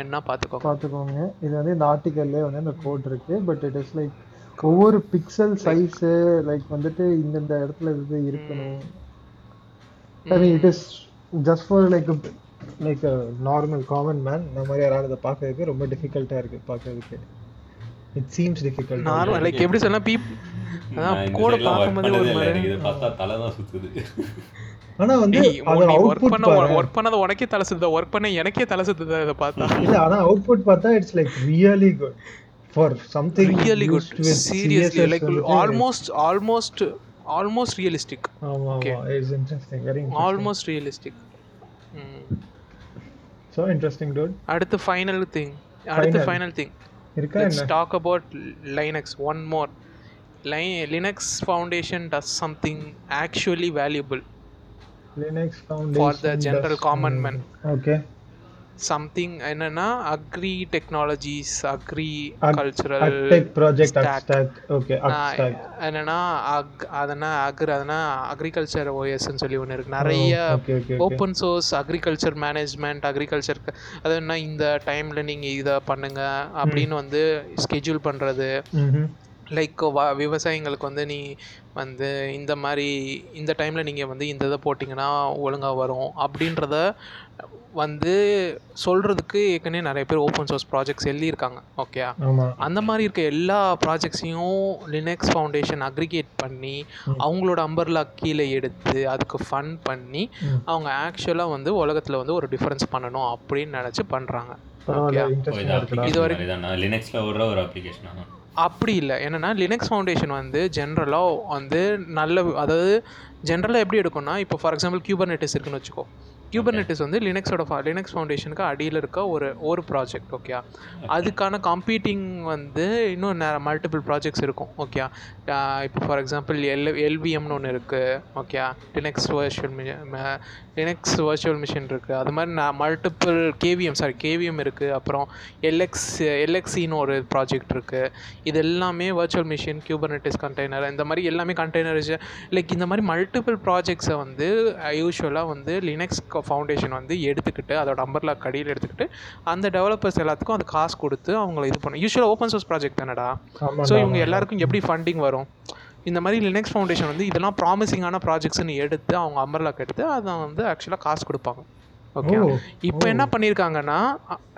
என்ன பாத்துக்கோங்க பாத்துக்கோங்க. இது வந்து இந்த ஆர்டிகல்ல வந்து அந்த கோட் இருக்கு, பட் இட் இஸ் லைக் ஒவ்வொரு பிக்சல் சைஸ் லைக் வந்துட்டு இந்த இந்த இடத்துல இது இருக்கணும். I mean it is just for like a like a normal common man நம்ம யாராவது அத பார்க்கிறதுக்கு ரொம்ப டிஃபிகல்ட்டா இருக்கு பார்க்கிறதுக்கு. It seems difficult. Normal like எப்படி சொன்னா பீப் அதான் கோட பாக்கும்போது ஒரு மாதிரி இது பார்த்தா தலை தான் சுத்துது. ஆனா வந்து அது அவுட்புட் பண்ண வொர்க் பண்ணது உடக்கே தலை சுத்துது, வொர்க் பண்ண எனக்கே தலை சுத்துது இத பார்த்தா. இல்ல ஆனா அவுட்புட் பார்த்தா it's like really good for something really good seriously like almost almost almost realistic. Okay, is interesting, very interesting, almost realistic. So interesting dude. அடுத்து ஃபைனல் திங் அடுத்து final thing Let's talk about Linux one more. Linux Foundation does something actually valuable. Linux Foundation for the general common man. Okay. Something enna agri technologies, agri cultural ag tech project stack. Stack. Okay, stack. Enna ag adana agri adana agriculture O S nu solli one irukku. Nariya open source agriculture management, agriculture adana indha time la neenga idha pannunga appdinu vandu schedule pandrathu. Like விவசாயிங்களுக்கு வந்து நீ வந்து இந்த மாதிரி இந்த டைமில் நீங்கள் வந்து இந்த இதை போட்டிங்கன்னா ஒழுங்காக வரும் அப்படின்றத வந்து சொல்கிறதுக்கு ஏற்கனவே நிறைய பேர் ஓப்பன் சோர்ஸ் ப்ராஜெக்ட்ஸ் எழுதியிருக்காங்க. ஓகே, அந்த மாதிரி இருக்க எல்லா ப்ராஜெக்ட்ஸையும் லினக்ஸ் ஃபவுண்டேஷன் அக்ரிகேட் பண்ணி அவங்களோட அம்பர்லா கீழே எடுத்து அதுக்கு ஃபண்ட் பண்ணி அவங்க ஆக்சுவலாக வந்து உலகத்தில் வந்து ஒரு டிஃப்ரென்ஸ் பண்ணணும் அப்படின்னு நினச்சி பண்ணுறாங்க. இது வரைக்கும் அப்படி இல்லை. என்னென்னா லினக்ஸ் ஃபவுண்டேஷன் வந்து ஜென்ரலாக வந்து நல்ல, அதாவது ஜென்ரலாக எப்படி எடுக்கும்னா, இப்போ ஃபார் எக்ஸாம்பிள் கியூபர்நெட்டிஸ் இருக்குன்னு வச்சுக்கோ, கியூபர்நெட்டிஸ் வந்து லினக்ஸோட லினக்ஸ் ஃபவுண்டேஷனுக்கு அடியில் இருக்க ஒரு ஒரு ப்ராஜெக்ட் ஓகே. அதுக்கான காம்பீட்டிங் வந்து இன்னும் நிறைய மல்டிபிள் ப்ராஜெக்ட்ஸ் இருக்கும் ஓகே. இப்போ ஃபார் எக்ஸாம்பிள் எல் எல்விஎம்னு ஒன்று இருக்குது okay. Linux virtual machine Linux virtual machine இருக்குது. அது மாதிரி நான் மல்டிபிள் கேவிஎம் சாரி கேவிஎம் இருக்குது. அப்புறம் எல்எக்ஸ் எல்எக்சின்னு ஒரு ப்ராஜெக்ட் இருக்குது. இது எல்லாமே வர்ச்சுவல் மிஷின் கியூபர்நெட்டிஸ் கண்டெய்னர் இந்த மாதிரி எல்லாமே கண்டெய்னரிஸ் லைக் இந்த மாதிரி மல்டிபிள் ப்ராஜெக்ட்ஸை வந்து யூஸ்வலாக வந்து லினக்ஸ் ஃபவுண்டேஷன் வந்து எடுத்துக்கிட்டு அதோட அம்பர்லா கடியில் எடுத்துக்கிட்டு அந்த டெவலப்பர்ஸ் எல்லாத்துக்கும் அது காசு கொடுத்து அவங்கள இது பண்ணும். யூஸ்வலாக ஓப்பன் சோர்ஸ் ப்ராஜெக்ட் தானடா. ஸோ இவங்க எல்லாருக்கும் எப்படி ஃபண்டிங் வரும்? இந்த மாதிரி லினக்ஸ் ஃபவுண்டேஷன் வந்து இதெல்லாம் ப்ராமிசிங்கான ப்ராஜெக்ட்ஸ்ன்னு எடுத்து அவங்க அம்பர்லாக்கு எடுத்து அதை வந்து ஆக்சுவலாக காசு கொடுப்பாங்க ஓகே. இப்போ என்ன பண்ணியிருக்காங்கன்னா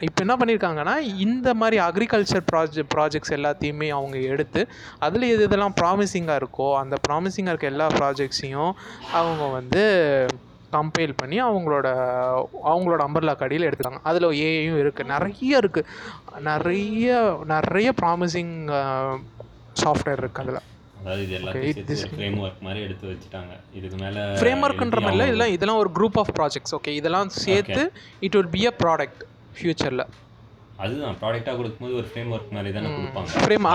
இப்போ என்ன பண்ணியிருக்காங்கன்னா இந்த மாதிரி அக்ரிகல்ச்சர் ப்ராஜெ ப்ராஜெக்ட்ஸ் எல்லாத்தையுமே அவங்க எடுத்து அதில் எது இதெல்லாம் ப்ராமிசிங்காக இருக்கோ அந்த ப்ராமிசிங்காக இருக்க எல்லா ப்ராஜெக்ட்ஸையும் அவங்க வந்து கம்பைல் பண்ணி அவங்களோட அவங்களோட அம்பர்லா கடியில் எடுத்துக்காங்க. அதில் ஏஐயும் இருக்குது, நிறைய இருக்குது, நிறைய நிறைய ப்ராமிசிங் சாஃப்ட்வேர் இருக்குது அதில். அதாவது இது எல்லாத்தையும் ஃப்ரேம் ஒர்க் மாதிரி எடுத்து வச்சுட்டாங்க. இதுக்கு மேலே ஃப்ரேம் ஒர்க்குன்ற மாதிரில இதெல்லாம் இதெல்லாம் ஒரு குரூப் ஆஃப் ப்ராஜெக்ட்ஸ் ஓகே. இதெல்லாம் சேர்த்து it will be a product ஃபியூச்சரில். அதுதான் ப்ராடக்டாக கொடுக்கும்போது ஒரு ஃப்ரேம் ஒர்க் மாதிரி தானே கொடுப்பாங்க. ஃப்ரேம்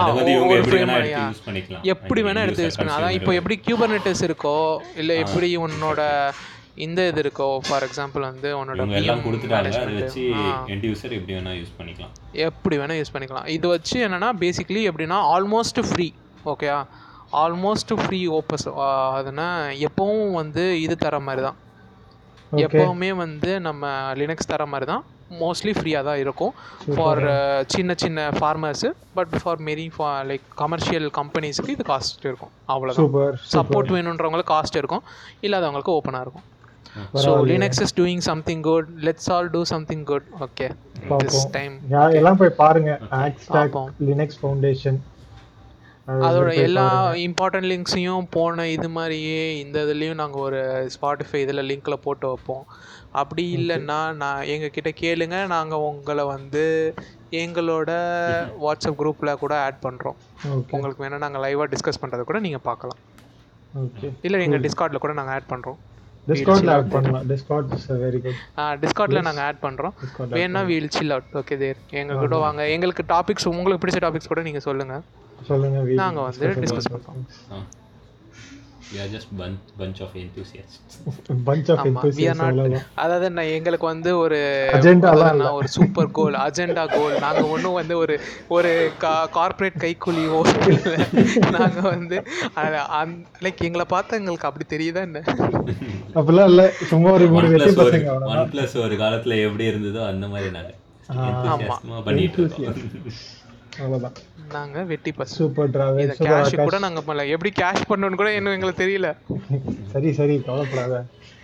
ஒரு ஃப்ரேம் யூஸ் பண்ணிக்கலாம், எப்படி வேணால் எடுத்து யூஸ் பண்ணிக்கலாம். அதான் இப்போ எப்படி கியூபர்நெட்டிஸ் இருக்கோ இல்லை எப்படி உன்னோட இந்த இது இருக்கோ ஃபார் எக்ஸாம்பிள் வந்து உன்னோட எல்லாம் கொடுத்துட்டாங்க அதை வச்சு எண்ட் யூசர் எப்படி வேணா யூஸ் பண்ணிக்கலாம் எப்படி வேணா யூஸ் பண்ணிக்கலாம் இது வச்சு என்னன்னா பேசிக்கலி எப்படின்னா almost free okay. Almost free ஓப்பஸ் அதுனா எப்பவும் வந்து இது தர மாதிரி தான், எப்பவுமே வந்து நம்ம லினக்ஸ் தர மாதிரி தான், மோஸ்ட்லி ஃப்ரீயாக தான் இருக்கும் ஃபார் சின்ன சின்ன farmers. But for merry for like commercial கம்பெனிஸுக்கு இது காஸ்ட் இருக்கும், அவ்வளோதான். சப்போர்ட் வேணுன்றவங்களுக்கு காஸ்ட் இருக்கும், இல்லாதவங்களுக்கு ஓப்பனாக இருக்கும். So Linux is doing something good. Let's all do something good. Okay. This time. எல்லாம் போய் பாருங்க. Linux Foundation. அதோட எல்லா இம்பார்ட்டன்ட் லிங்க்ஸையும் போன இது மாதிரியே இந்த இதுலேயும் நாங்கள் ஒரு ஸ்பாட்டிஃபை இதில் லிங்க்கில் போட்டு வைப்போம். அப்படி இல்லைன்னா நான் எங்ககிட்ட கேளுங்க, நாங்கள் உங்களை வந்து எங்களோட வாட்ஸ்அப் குரூப்பில் கூட ஆட் பண்ணுறோம். உங்களுக்கு வேணால் நாங்கள் லைவாக டிஸ்கஸ் பண்ணுறதை கூட நீங்கள் பார்க்கலாம். இல்லை எங்கள் டிஸ்கார்டில் கூட நாங்கள் ஆட் பண்ணுறோம். Discordல ஆட் பண்ணலாம். Discord is a very good. ஆ Discordல நாங்க ஆட் பண்றோம். வேணா we'll chill out. Okay there. எங்க கூட வாங்க. உங்களுக்கு டாபிக்ஸ் உங்களுக்கு பிடிச்ச டாபிக்ஸ் கூட நீங்க சொல்லுங்க. சொல்லுங்க. நாங்க வந்து டிஸ்கஸ் பண்ணுவோம். We are just bunch bunch of enthusiasts. Bunch of enthusiasts. அதாவது நான் எங்களுக்கு வந்து ஒரு அஜெண்டாலாம் நான் ஒரு சூப்பர் கோல் அஜெண்டா கோல் நாங்க ஒண்ணு வந்து ஒரு ஒரு கார்ப்பரேட் கைக்கூலியோ இல்ல நாங்க வந்து லைக் எங்களை பார்த்தா எங்களுக்கு அப்படி தெரியுதா என்ன? அப்பலாம் இல்ல சும்மா ஒரு மூணு வெட்டி பசங்க அவ்வளவுதான். ஒன் பிளஸ் ஒரு காலத்துல எப்படி இருந்ததோ அந்த மாதிரி நாங்க enthusiastsமா பண்ணிட்டு இருக்கோம். அவ்வளவுதான். நாங்க வெட்டி பஸ் சூப்பர் டிராவே இத கேஷ் கூட நாங்க பண்ணல. எப்படி கேஷ் பண்ணனும் கூட என்ன எங்களுக்கு தெரியல. சரி சரி கவலைப்படாத.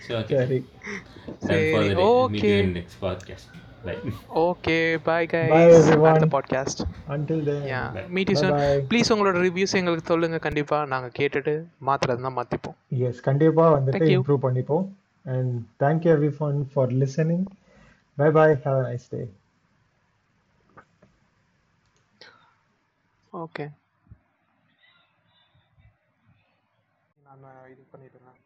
சரி சரி okay. Next podcast. Bye. Okay bye guys. Bye everyone. Podcast until then. Yeah. Meet you soon. Please உங்களோட ரிவ்யூஸ் எங்களுக்கு சொல்லுங்க. கண்டிப்பா நாங்க கேட்டுட்டு மாத்திரதா மாத்திப்போம். Yes, கண்டிப்பா வந்து இம்ப்ரூவ் பண்ணிப்போம். And thank you everyone for listening. Bye bye. Have a nice day. Okay நான் இது பண்ணிட்டேன்.